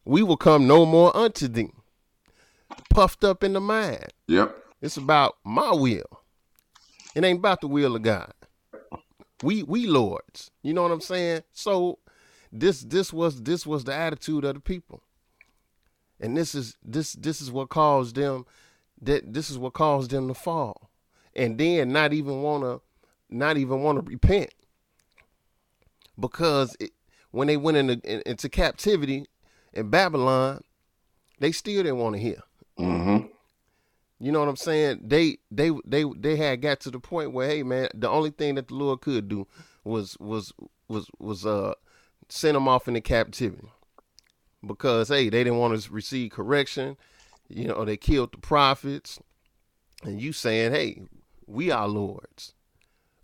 We will come no more unto thee. Puffed up in the mind. Yep. It's about my will. It ain't about the will of God. We we lords. You know what I'm saying? So this this was this was the attitude of the people. And this is this this is what caused them that this is what caused them to fall. And then not even wanna not even wanna repent. Because it, when they went into, in, into captivity in Babylon, they still didn't want to hear. Mm-hmm. You know what I'm saying? They they they they had got to the point where, hey man, the only thing that the Lord could do was was was was uh send them off into captivity, because hey, they didn't want to receive correction. You know, they killed the prophets, and you saying, hey, we are lords.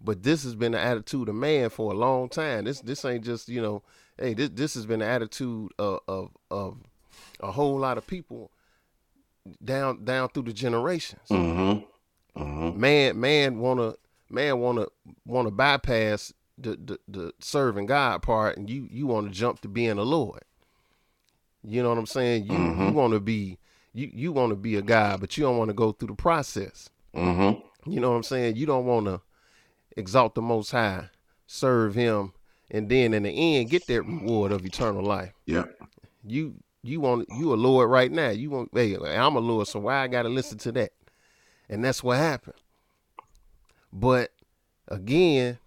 But this has been the attitude of man for a long time. This this ain't just, you know, hey, this this has been the attitude of of, of a whole lot of people down down through the generations. Mm-hmm. Mm-hmm. Man man wanna man wanna wanna bypass the, the the serving God part, and you you wanna jump to being a Lord. You know what I'm saying? You mm-hmm. you wanna be you, you wanna be a guy, but you don't wanna go through the process. Mm-hmm. You know what I'm saying? You don't wanna exalt the Most High, serve Him, and then in the end get that reward of eternal life. Yeah, you you want you a Lord right now. You want, hey, I'm a Lord, so why I got to listen to that? And that's what happened. But again,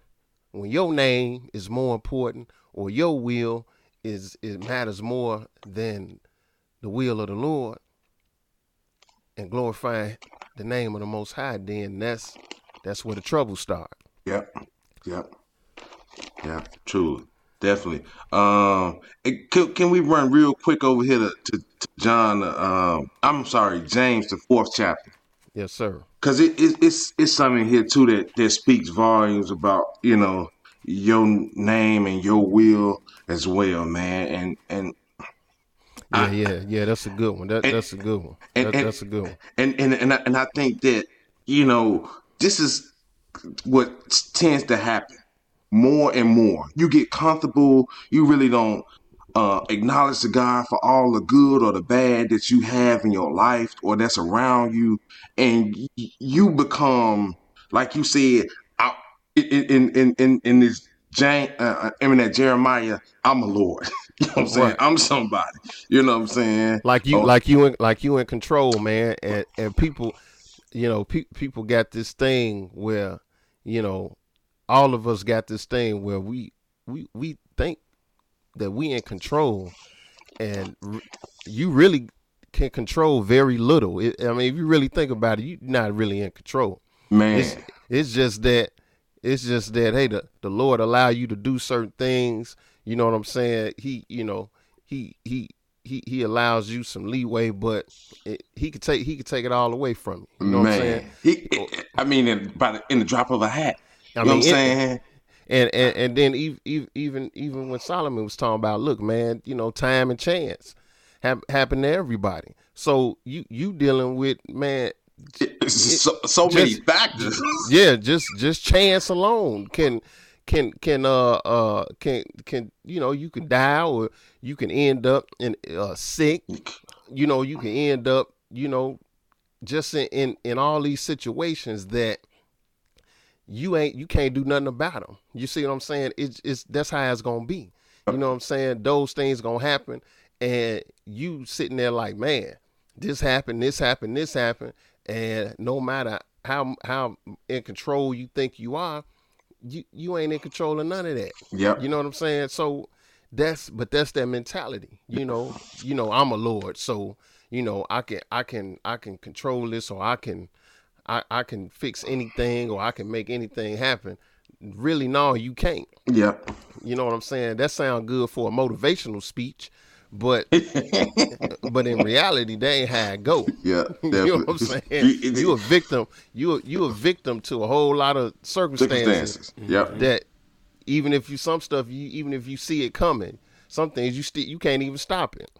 when your name is more important, or your will is it matters more than the will of the Lord and glorifying the name of the Most High, then that's that's where the trouble starts. Yep. Yep. Yep. Truly. Definitely. Um, can, can we run real quick over here to, to, to John? Um, I'm sorry, James, the fourth chapter. Yes, sir. Because it, it, it's it's something here, too, that, that speaks volumes about, you know, your name and your will as well, man. And and. Yeah, I, yeah, yeah. That's a good one. That, and, that's a good one. And, that, and, that's a good one. And, and, and, I, and I think that, you know, this is what tends to happen more and more. You get comfortable. You really don't uh, acknowledge the God for all the good or the bad that you have in your life or that's around you. And y- you become, like you said, I, in, in, in, in this Jan- uh, I mean that Jeremiah, I'm a Lord. You know what I'm saying? Right. I'm somebody. You know what I'm saying? Like you, oh. like you, in, like you in control, man. And, and people, you know, pe- people got this thing where, you know, all of us got this thing where we we we think that we in control, and re- you really can control very little. It, I mean, if you really think about it, you're not really in control, man. It's, it's just that it's just that hey, the, the Lord allow you to do certain things. You know what I'm saying? He, you know, he he he he allows you some leeway, but it, he could take he could take it all away from you. You know man. What I'm saying? He, it, I mean, in, by the, in the drop of a hat. I mean, you know what I'm saying? And, and, and then even, even, even when Solomon was talking about, look, man, you know, time and chance have happened to everybody. So you, you dealing with, man, it, so, so just, many factors. Yeah. Just, just chance alone can, can, can, uh, uh, can, can, you know, you can die, or you can end up in uh, sick, you know, you can end up, you know, just in, in, in all these situations that, You ain't you can't do nothing about them. You see what I'm saying? It's it's that's how it's gonna be. You know what I'm saying? Those things gonna happen, and you sitting there like, man, this happened, this happened, this happened, and no matter how how in control you think you are, you you ain't in control of none of that. Yeah. You know what I'm saying? So that's but that's that mentality. You know, you know, I'm a Lord, so you know I can I can I can control this, or I can. I, I can fix anything, or I can make anything happen. Really, no, you can't. Yeah. You know what I'm saying? That sounds good for a motivational speech, but but in reality, that ain't how it go. Yeah, definitely. You know what I'm saying? you, you a victim. You you a victim to a whole lot of circumstances. circumstances. Yeah. That even if you some stuff, you even if you see it coming, some things you still you can't even stop it.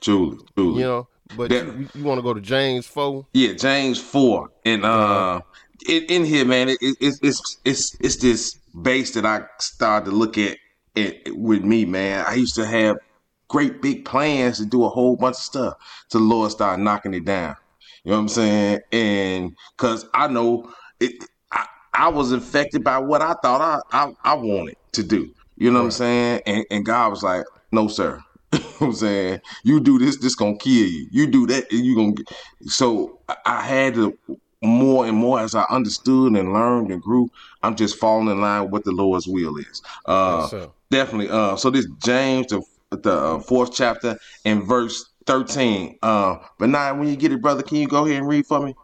Truly, truly. You know. But that, you, you want to go to James four? Yeah, James four, and uh, yeah. in, in here, man, it, it, it's it's it's it's this base that I started to look at it, with me, man. I used to have great big plans to do a whole bunch of stuff. So the Lord started knocking it down, You know what I'm saying? And because I know it, I, I was infected by what I thought I, I, I wanted to do. You know what I'm saying? And, and God was like, no, sir. You know what I'm saying? You do this, this going to kill you. You do that, you going to... So I had to, more and more as I understood and learned and grew, I'm just falling in line with what the Lord's will is. Uh, yes, sir. Definitely. Uh, so this James, the, the fourth chapter and verse thirteen. Uh, but now, when you get it, brother, can you go ahead and read for me?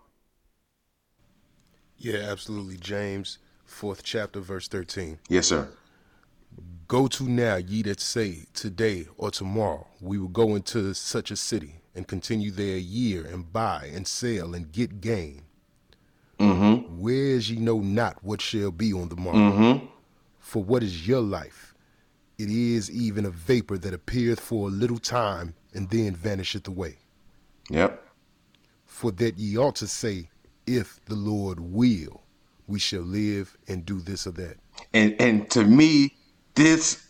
Yeah, absolutely. James, fourth chapter, verse thirteen. Yes, sir. Go to now, ye that say, today or tomorrow, we will go into such a city and continue there a year and buy and sell and get gain. Mm-hmm. Whereas ye know not what shall be on the morrow. Mm-hmm. For what is your life? It is even a vapor that appeareth for a little time and then vanisheth away. Yep. For that ye ought to say, if the Lord will, we shall live and do this or that. And and to me, this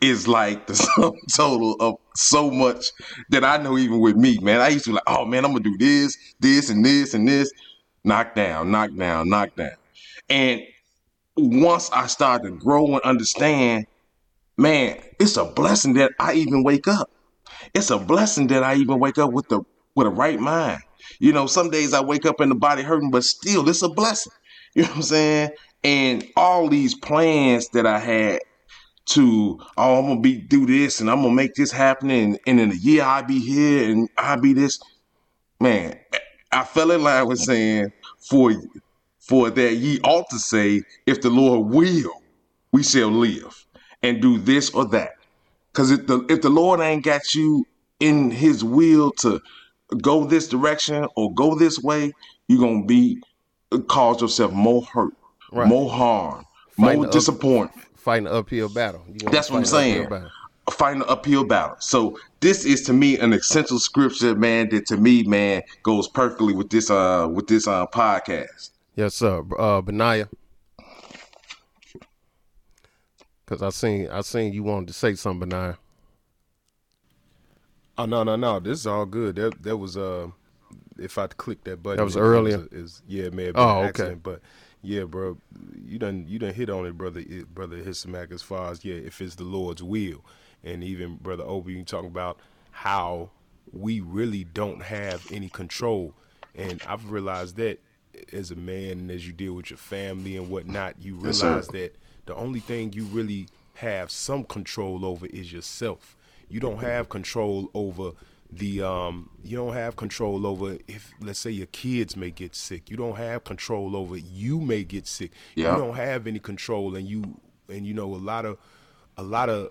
is like the sum total of so much that I know even with me, man. I used to be like, oh, man, I'm going to do this, this, and this, and this. Knock down, knock down, knock down. And once I started to grow and understand, man, it's a blessing that I even wake up. It's a blessing that I even wake up with the with a right mind. You know, some days I wake up and the body hurting, but still, it's a blessing. You know what I'm saying? And all these plans that I had, to, oh, I'm gonna be do this and I'm gonna make this happen, and, and in a year I'll be here and I'll be this. Man, I fell in line with saying, for for that ye ought to say, if the Lord will, we shall live and do this or that. Because if the if the Lord ain't got you in his will to go this direction or go this way, you're gonna be cause yourself more hurt, right, more harm, Find more disappointment. Up. Fighting an uphill battle. That's what I'm saying. Fighting an uphill battle. So this is to me an essential scripture, man, that to me, man, goes perfectly with this uh with this uh podcast. Yes, sir. Uh Benaiah. Cause I seen I seen you wanted to say something, Benaiah. Oh no, no, no. This is all good. That that was uh if I clicked that button. That was earlier. Is yeah, it may have been oh, an accident, okay. But yeah, bro, you done you done hit on it, brother, brother Ahishamach, as far as, yeah, if it's the Lord's will. And even brother Obi, you talking about how we really don't have any control. And I've realized that as a man, and as you deal with your family and whatnot, you realize that the only thing you really have some control over is yourself. You don't have control over the um you don't have control over if, let's say, your kids may get sick. You don't have control over you may get sick. Yeah. You don't have any control, and you and you know a lot of a lot of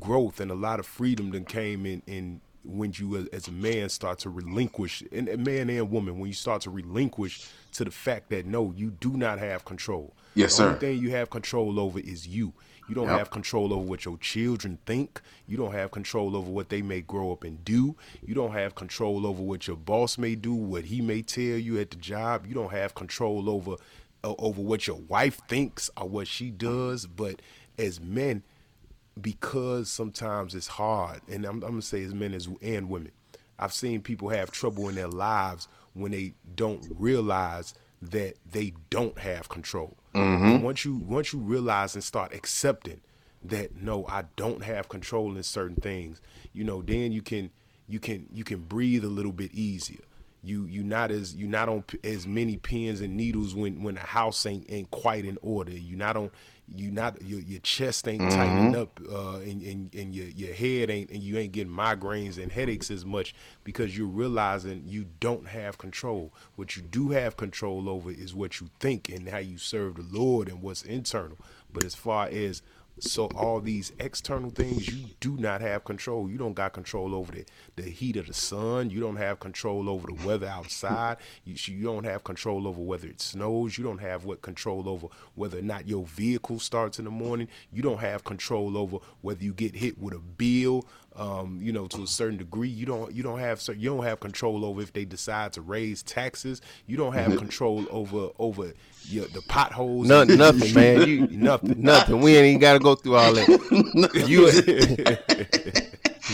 growth and a lot of freedom that came in in when you as a man start to relinquish, and man and woman, when you start to relinquish to the fact that no, you do not have control. Yes, sir. The only thing you have control over is you. You don't yep. have control over what your children think. You don't have control over what they may grow up and do. You don't have control over what your boss may do, what he may tell you at the job. You don't have control over uh, over what your wife thinks or what she does. But as men, because sometimes it's hard, and I'm, I'm going to say as men as and women, I've seen people have trouble in their lives when they don't realize that they don't have control. Mm-hmm. Once you once you realize and start accepting that no, I don't have control in certain things, you know, then you can you can you can breathe a little bit easier. You you not as you not on p- as many pins and needles when when the house ain't ain't quite in order. You not on you not your your chest ain't mm-hmm. tightening up, uh, and and and your your head ain't and you ain't getting migraines and headaches as much because you're realizing you don't have control. What you do have control over is what you think and how you serve the Lord and what's internal. But as far as so all these external things, you do not have control. You don't got control over the, the heat of the sun. You don't have control over the weather outside. You, you don't have control over whether it snows. You don't have what control over whether or not your vehicle starts in the morning. You don't have control over whether you get hit with a bill, um, you know, to a certain degree. You don't you don't have you don't have control over if they decide to raise taxes. You don't have control over over your, the potholes. Nothing, nothing, man. You, nothing, nothing. We ain't even got to go through all that. You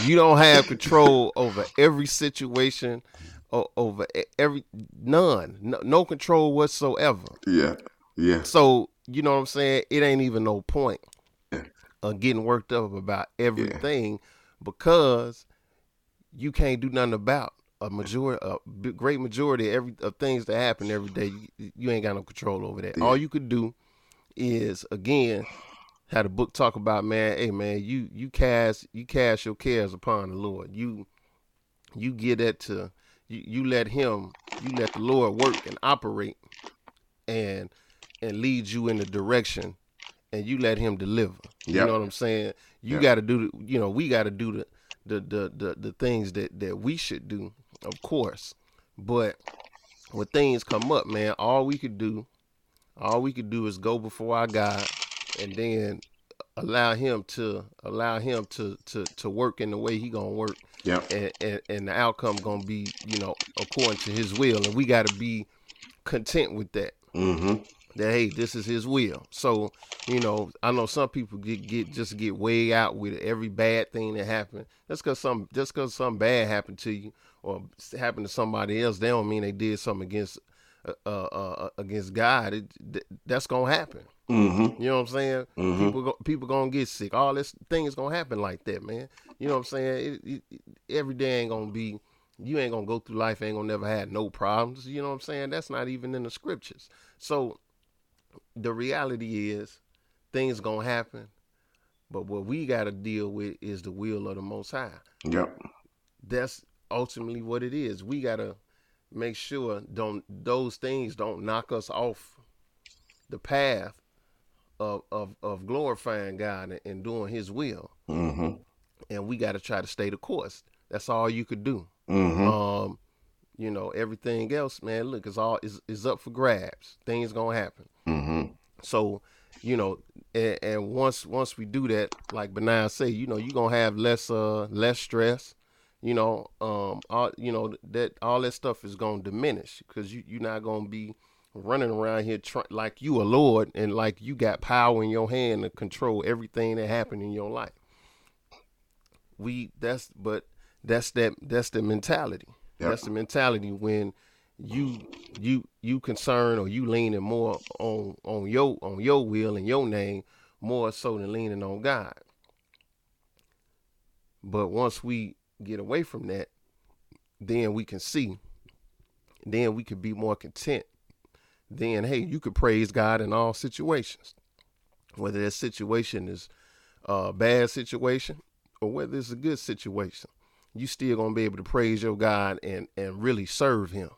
You don't have control over every situation, o- over every none, no, no control whatsoever. Yeah, yeah. So you know what I'm saying? It ain't even no point yeah. of getting worked up about everything yeah. because you can't do nothing about a majority, a great majority of, every, of things that happen every day. You, you ain't got no control over that. Yeah. All you could do is again. Had a book talk about, man, hey man, you you cast you cast your cares upon the Lord. You you get that to you, you let him you let the Lord work and operate and and lead you in the direction, and you let him deliver. You yep. know what I'm saying? You yep. gotta do the, you know, we gotta do the the the the, the things that, that we should do, of course. But when things come up, man, all we could do, all we could do is go before our God. And then allow him to allow him to, to, to work in the way he gonna work. Yeah. And, and and the outcome gonna be, you know, according to his will. And we gotta be content with that. Mm-hmm. That hey, this is his will. So, you know, I know some people get, get just get way out with it. Every bad thing that happened. That's cause some just cause something bad happened to you or happened to somebody else, they don't mean they did something against uh uh against God. It, th- that's gonna happen. Mm-hmm. You know what I'm saying? Mm-hmm. People go, people gonna get sick. All this thing is gonna happen like that, man. You know what I'm saying? It, it, every day ain't gonna be. You ain't gonna go through life. Ain't gonna never have no problems. You know what I'm saying? That's not even in the scriptures. So the reality is, things gonna happen. But what we gotta deal with is the will of the Most High. Yep. That's ultimately what it is. We gotta make sure don't those things don't knock us off the path. Of, of of glorifying God and doing his will. Mm-hmm. And we got to try to stay the course. That's all you could do. Mm-hmm. Um, you know, everything else, man, look, it's all is is up for grabs. Things going to happen. Mm-hmm. So, you know, and, and once once we do that, like Benaiah say, you know, you're going to have less uh less stress, you know, um all, you know, that all that stuff is going to diminish because you you're not going to be running around here tr- like you a Lord and like you got power in your hand to control everything that happened in your life. We that's but that's that that's the mentality. Yep. That's the mentality when you you you concern or you leaning more on on your on your will and your name more so than leaning on God. But once we get away from that, then we can see. Then we could be more content. Then, hey, you could praise God in all situations, whether that situation is a bad situation or whether it's a good situation. You still going to be able to praise your God and, and really serve him.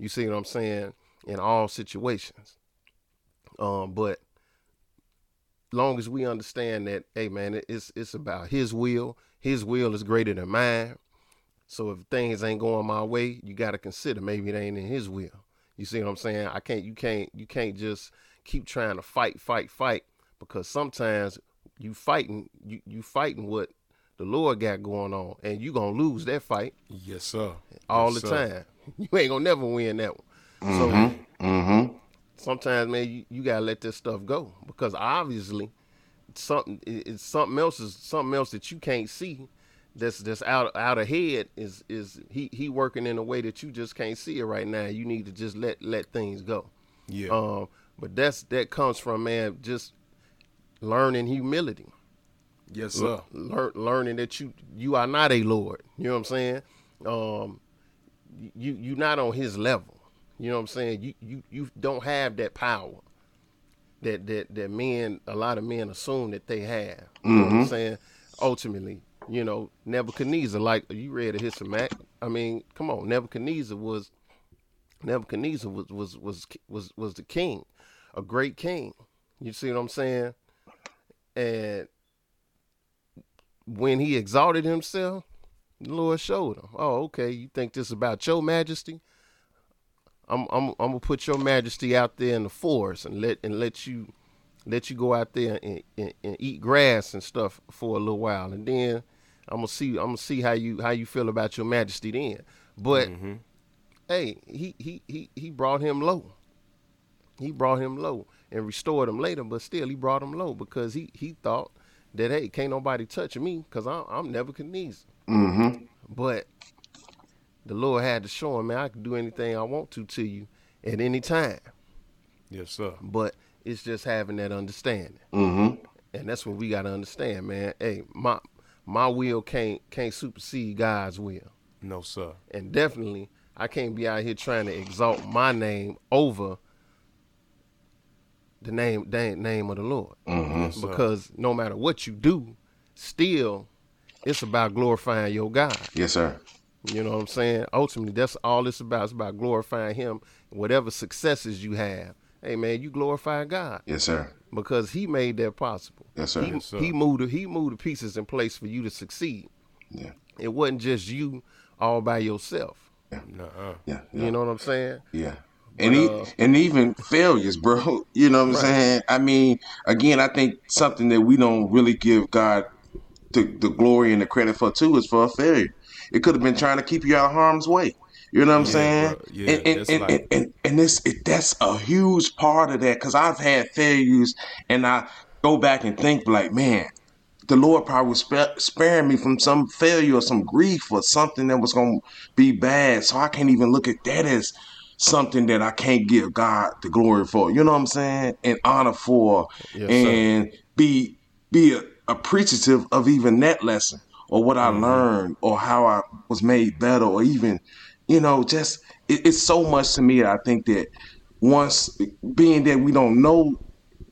You see what I'm saying? In all situations. Um, but long as we understand that, hey, man, it's it's about his will. His will is greater than mine. So if things ain't going my way, you got to consider maybe it ain't in his will. You see what I'm saying? I can't, you can't, you can't just keep trying to fight, fight, fight, because sometimes you fighting, you, you fighting what the Lord got going on and you going to lose that fight. Yes, sir. All yes, the sir. time. You ain't going to never win that one. Mm-hmm. So mm-hmm. sometimes, man, you, you got to let this stuff go because obviously something, it's something else is something else that you can't see. That's that's out out ahead is is he he working in a way that you just can't see it right now. You need to just let let things go. Yeah. Um. But that's that comes from man just learning humility. Yes, sir. Learn, learning that you you are not a Lord. You know what I'm saying? Um. You you're not on his level. You know what I'm saying? You you you don't have that power. That that that men a lot of men assume that they have. You mm-hmm. know what I'm saying? Ultimately. You know, Nebuchadnezzar, like you read Ahishamach. I mean, come on, Nebuchadnezzar was Nebuchadnezzar was, was was was was the king, a great king. You see what I'm saying? And when he exalted himself, the Lord showed him, oh, okay, you think this is about your majesty? I'm I'm I'm gonna put your majesty out there in the forest and let and let you let you go out there and, and, and eat grass and stuff for a little while, and then I'm gonna see. I'm gonna see how you how you feel about your majesty then. But mm-hmm. hey, he, he he he brought him low. He brought him low and restored him later. But still, he brought him low because he, he thought that hey, can't nobody touch me because I'm, I'm Nebuchadnezzar. Mm-hmm. But the Lord had to show him, man, I can do anything I want to to you at any time. Yes, sir. But it's just having that understanding. Mm-hmm. And that's what we got to understand, man. Hey, my my will can't can't supersede God's will. No, sir. And definitely, I can't be out here trying to exalt my name over the name name of the Lord. Mm-hmm. Yes, because no matter what you do, still, it's about glorifying your God. Yes, sir. You know what I'm saying? Ultimately, that's all it's about. It's about glorifying him. Whatever successes you have, hey, man, you glorify God. Yes, sir. Because he made that possible. Yes, sir. He, yes, sir. he moved he moved the pieces in place for you to succeed. Yeah. It wasn't just you all by yourself. Yeah. Nuh-uh. Yeah, yeah. You know what I'm saying? Yeah. And, uh, he, and even failures, bro. You know what I'm right. saying? I mean, again, I think something that we don't really give God the, the glory and the credit for, too, is for a failure. It could have been trying to keep you out of harm's way. You know what I'm yeah, saying? Bro. Yeah, and and, and, like... and, and, and this, it, that's a huge part of that, because I've had failures and I go back and think like, man, the Lord probably was sp- sparing me from some failure or some grief or something that was going to be bad. So I can't even look at that as something that I can't give God the glory for. You know what I'm saying? And honor for, yes, and sir. be be a, appreciative of even that lesson, or what I mm-hmm. learned, or how I was made better, or even, you know, just it, it's so much to me. I think that once being that we don't know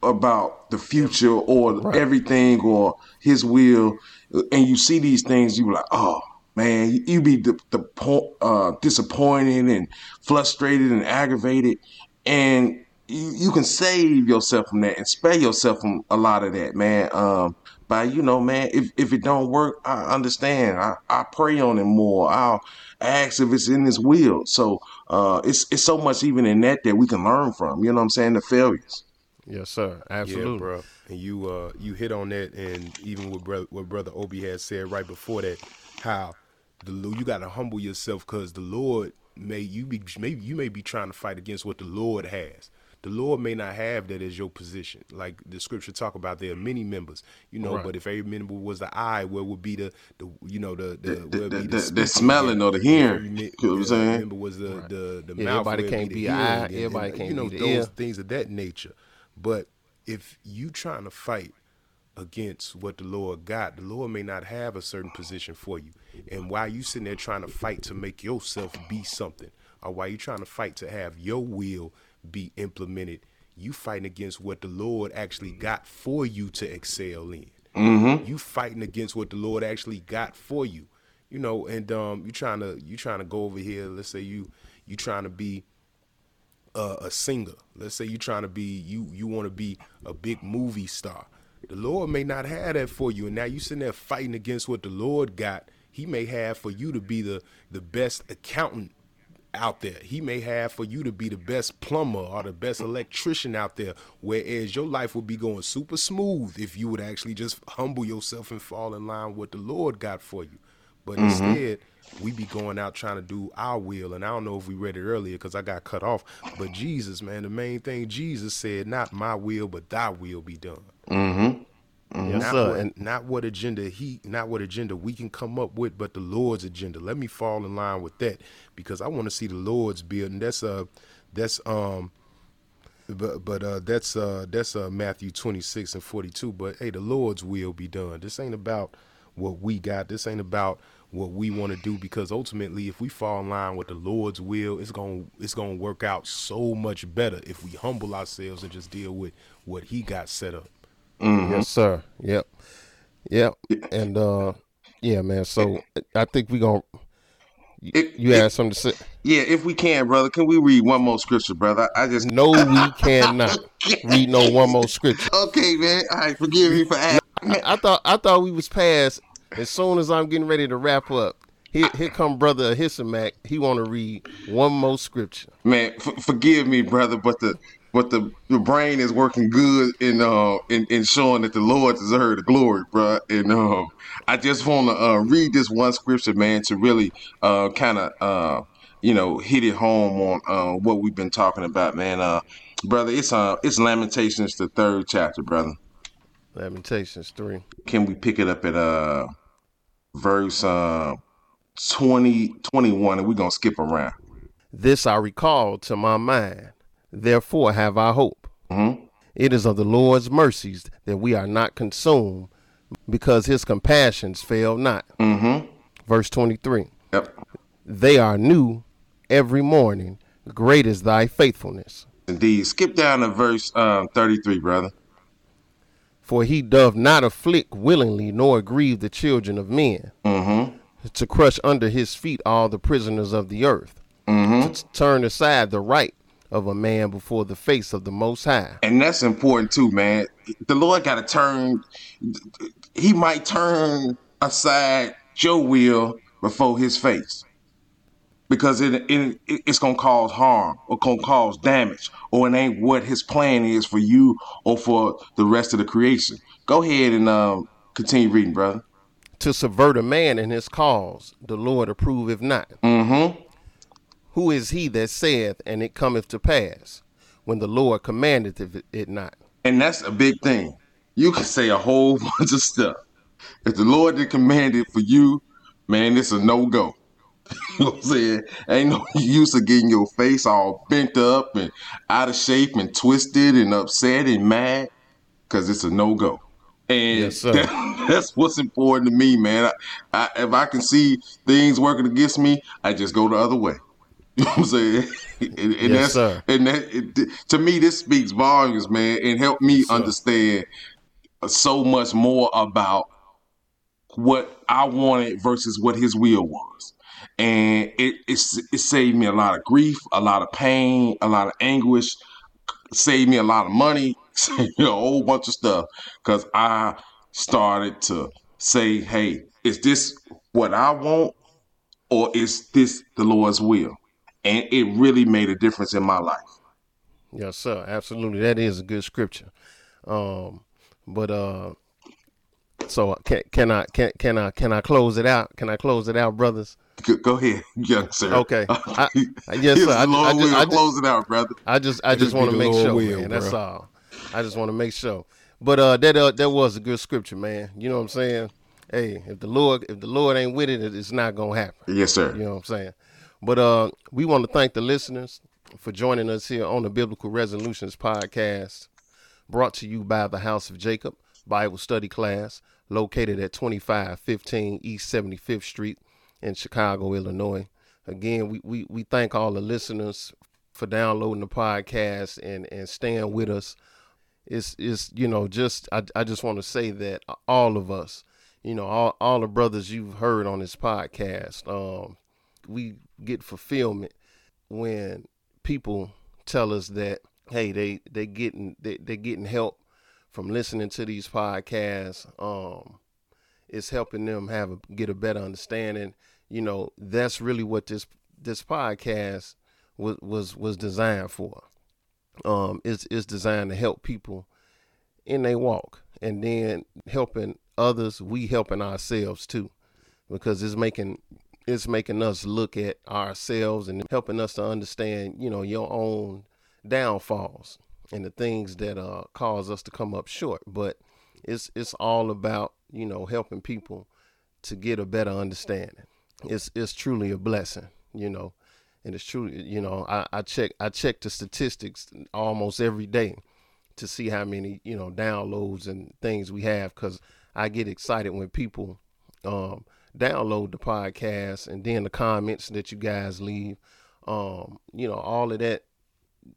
about the future or right. everything or his will, and you see these things, you like, oh man, you, you be the, the po- uh, disappointed and frustrated and aggravated, and you, you can save yourself from that and spare yourself from a lot of that, man. Um, by, you know, man, if, if it don't work, I understand. I, I pray on it more. I'll ask if it's in his will. So uh, it's it's so much even in that that we can learn from. You know what I'm saying? The failures. Yes, sir. Absolutely. Yeah, bro. And you uh, you hit on that, and even with brother, what Brother Obi had said right before that, how the you got to humble yourself, because the Lord may you be maybe you may be trying to fight against what the Lord has. The Lord may not have that as your position. Like the scripture talk about, there are many members, you know, right. but if every member was the eye, where would be the, the you know, the the, the, the, the, the, the smelling or the hearing? You know what I'm saying? Member was the, right. the, the yeah, mouth. Everybody can't be the eye. Everybody and, and, can't you know, be the those ear. Things of that nature. But if you trying to fight against what the Lord got, the Lord may not have a certain position for you. And while you sitting there trying to fight to make yourself be something, or while you trying to fight to have your will be implemented, you fighting against what the Lord actually got for you to excel in. Mm-hmm. You fighting against what the Lord actually got for you, you know. And um, you trying to you trying to go over here. Let's say you you trying to be a, a singer. Let's say you trying to be you you want to be a big movie star. The Lord may not have that for you, and now you sitting there fighting against what the Lord got. He may have for you to be the the best accountant out there. He may have for you to be the best plumber or the best electrician out there, whereas your life would be going super smooth if you would actually just humble yourself and fall in line with what the Lord got for you. But mm-hmm. instead, we be going out trying to do our will. And I don't know if we read it earlier because I got cut off, but Jesus, man, the main thing Jesus said, not my will, but thy will be done. Mm-hmm. Mm-hmm. Yes, not, what, and- not what agenda he, not what agenda we can come up with, but the Lord's agenda. Let me fall in line with that, because I want to see the Lord's building. That's uh, that's um, but but uh, that's uh, that's uh, Matthew twenty-six and forty-two. But hey, the Lord's will be done. This ain't about what we got. This ain't about what we want to do, because ultimately, if we fall in line with the Lord's will, it's gonna it's gonna work out so much better if we humble ourselves and just deal with what He got set up. Mm-hmm. Yes, sir. Yep. Yep. And, uh, yeah, man. So I think we're going to, you it, had something to say. Yeah. If we can, brother, can we read one more scripture, brother? I just, no, we cannot read no one more scripture. Okay, man. All right. Forgive me for asking. I, I thought, I thought we was past. As soon as I'm getting ready to wrap up, Here, here come Brother Ahishamach. He want to read one more scripture. Man, f- forgive me, brother, but the but the, the brain is working good in uh in, in showing that the Lord deserves the glory, bro. And um, I just want to uh, read this one scripture, man, to really uh kind of uh you know hit it home on uh what we've been talking about, man. Uh, brother, it's uh it's Lamentations the third chapter, brother. Lamentations three. Can we pick it up at uh verse uh, twenty, twenty-one, and we're going to skip around. This I recall to my mind, therefore have I hope. Mm-hmm. It is of the Lord's mercies that we are not consumed, because his compassions fail not. Mm-hmm. Verse twenty-three. Yep. They are new every morning. Great is thy faithfulness. Indeed. Skip down to verse um, thirty-three, brother. For he doth not afflict willingly, nor grieve the children of men, mm-hmm. to crush under his feet all the prisoners of the earth, mm-hmm. to turn aside the right of a man before the face of the Most High. And that's important too, man. The Lord got to turn. He might turn aside your will before his face, because it, it it's going to cause harm or going to cause damage, or it ain't what his plan is for you or for the rest of the creation. Go ahead and um, continue reading, brother. To subvert a man in his cause, the Lord approveth not. Mm-hmm. Who is he that saith, and it cometh to pass, when the Lord commandeth it not? And that's a big thing. You can say a whole bunch of stuff. If the Lord did command it for you, man, it's a no-go. You know what I'm saying? Ain't no use of getting your face all bent up and out of shape and twisted and upset and mad, because it's a no-go. And yes, sir. That, that's what's important to me, man. I, I, if I can see things working against me, I just go the other way. You know what I'm saying? And, and yes, that's, sir. And that, it, to me, this speaks volumes, man, and helped me yes, understand sir. so much more about what I wanted versus what his will was. And it, it it saved me a lot of grief, a lot of pain, a lot of anguish, saved me a lot of money, a whole bunch of stuff, because I started to say, hey, is this what I want, or is this the Lord's will? And it really made a difference in my life. Yes, sir. Absolutely. That is a good scripture. Um, but uh, so can, can I can can I can I close it out? Can I close it out, brothers? Go ahead, young sir. Okay. I, yes, sir. I, I, just, I just, close it out, brother. I just, I just, just want to make sure, will, man. Bro. That's all. I just want to make sure. But uh, that uh, that was a good scripture, man. You know what I'm saying? Hey, if the Lord, if the Lord ain't with it, it's not gonna happen. Yes, sir. You know what I'm saying? But uh, we want to thank the listeners for joining us here on the Biblical Resolutions Podcast, brought to you by the House of Jacob Bible Study Class, located at twenty-five fifteen East seventy-fifth Street. In Chicago, Illinois. Again, we, we, we thank all the listeners for downloading the podcast and, and staying with us. It's, it's you know, just I, I just want to say that all of us, you know, all, all the brothers you've heard on this podcast, um, we get fulfillment when people tell us that, hey, they they getting they they getting help from listening to these podcasts. Um, it's helping them have a, get a better understanding. You know, that's really what this this podcast was was, was designed for. Um, it's, it's designed to help people in their walk, and then helping others, we helping ourselves too, because it's making it's making us look at ourselves and helping us to understand, you know, your own downfalls and the things that uh, cause us to come up short. But it's it's all about, you know, helping people to get a better understanding. It's it's truly a blessing, you know, and it's truly, you know, I, I check I check the statistics almost every day to see how many, you know, downloads and things we have, because I get excited when people um, download the podcast, and then the comments that you guys leave, um, you know, all of that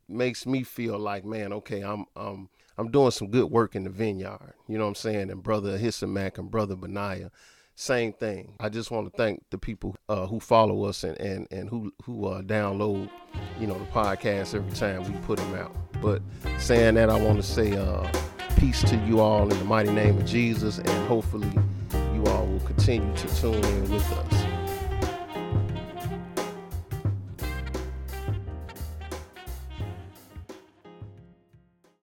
makes me feel like, man, okay, I'm um I'm doing some good work in the vineyard, you know what I'm saying? And Brother Ahishamach and Brother Benaiah, same thing. I just want to thank the people uh, who follow us and, and, and who, who uh, download, you know, the podcast every time we put them out. But saying that, I want to say uh, peace to you all in the mighty name of Jesus, and hopefully you all will continue to tune in with us.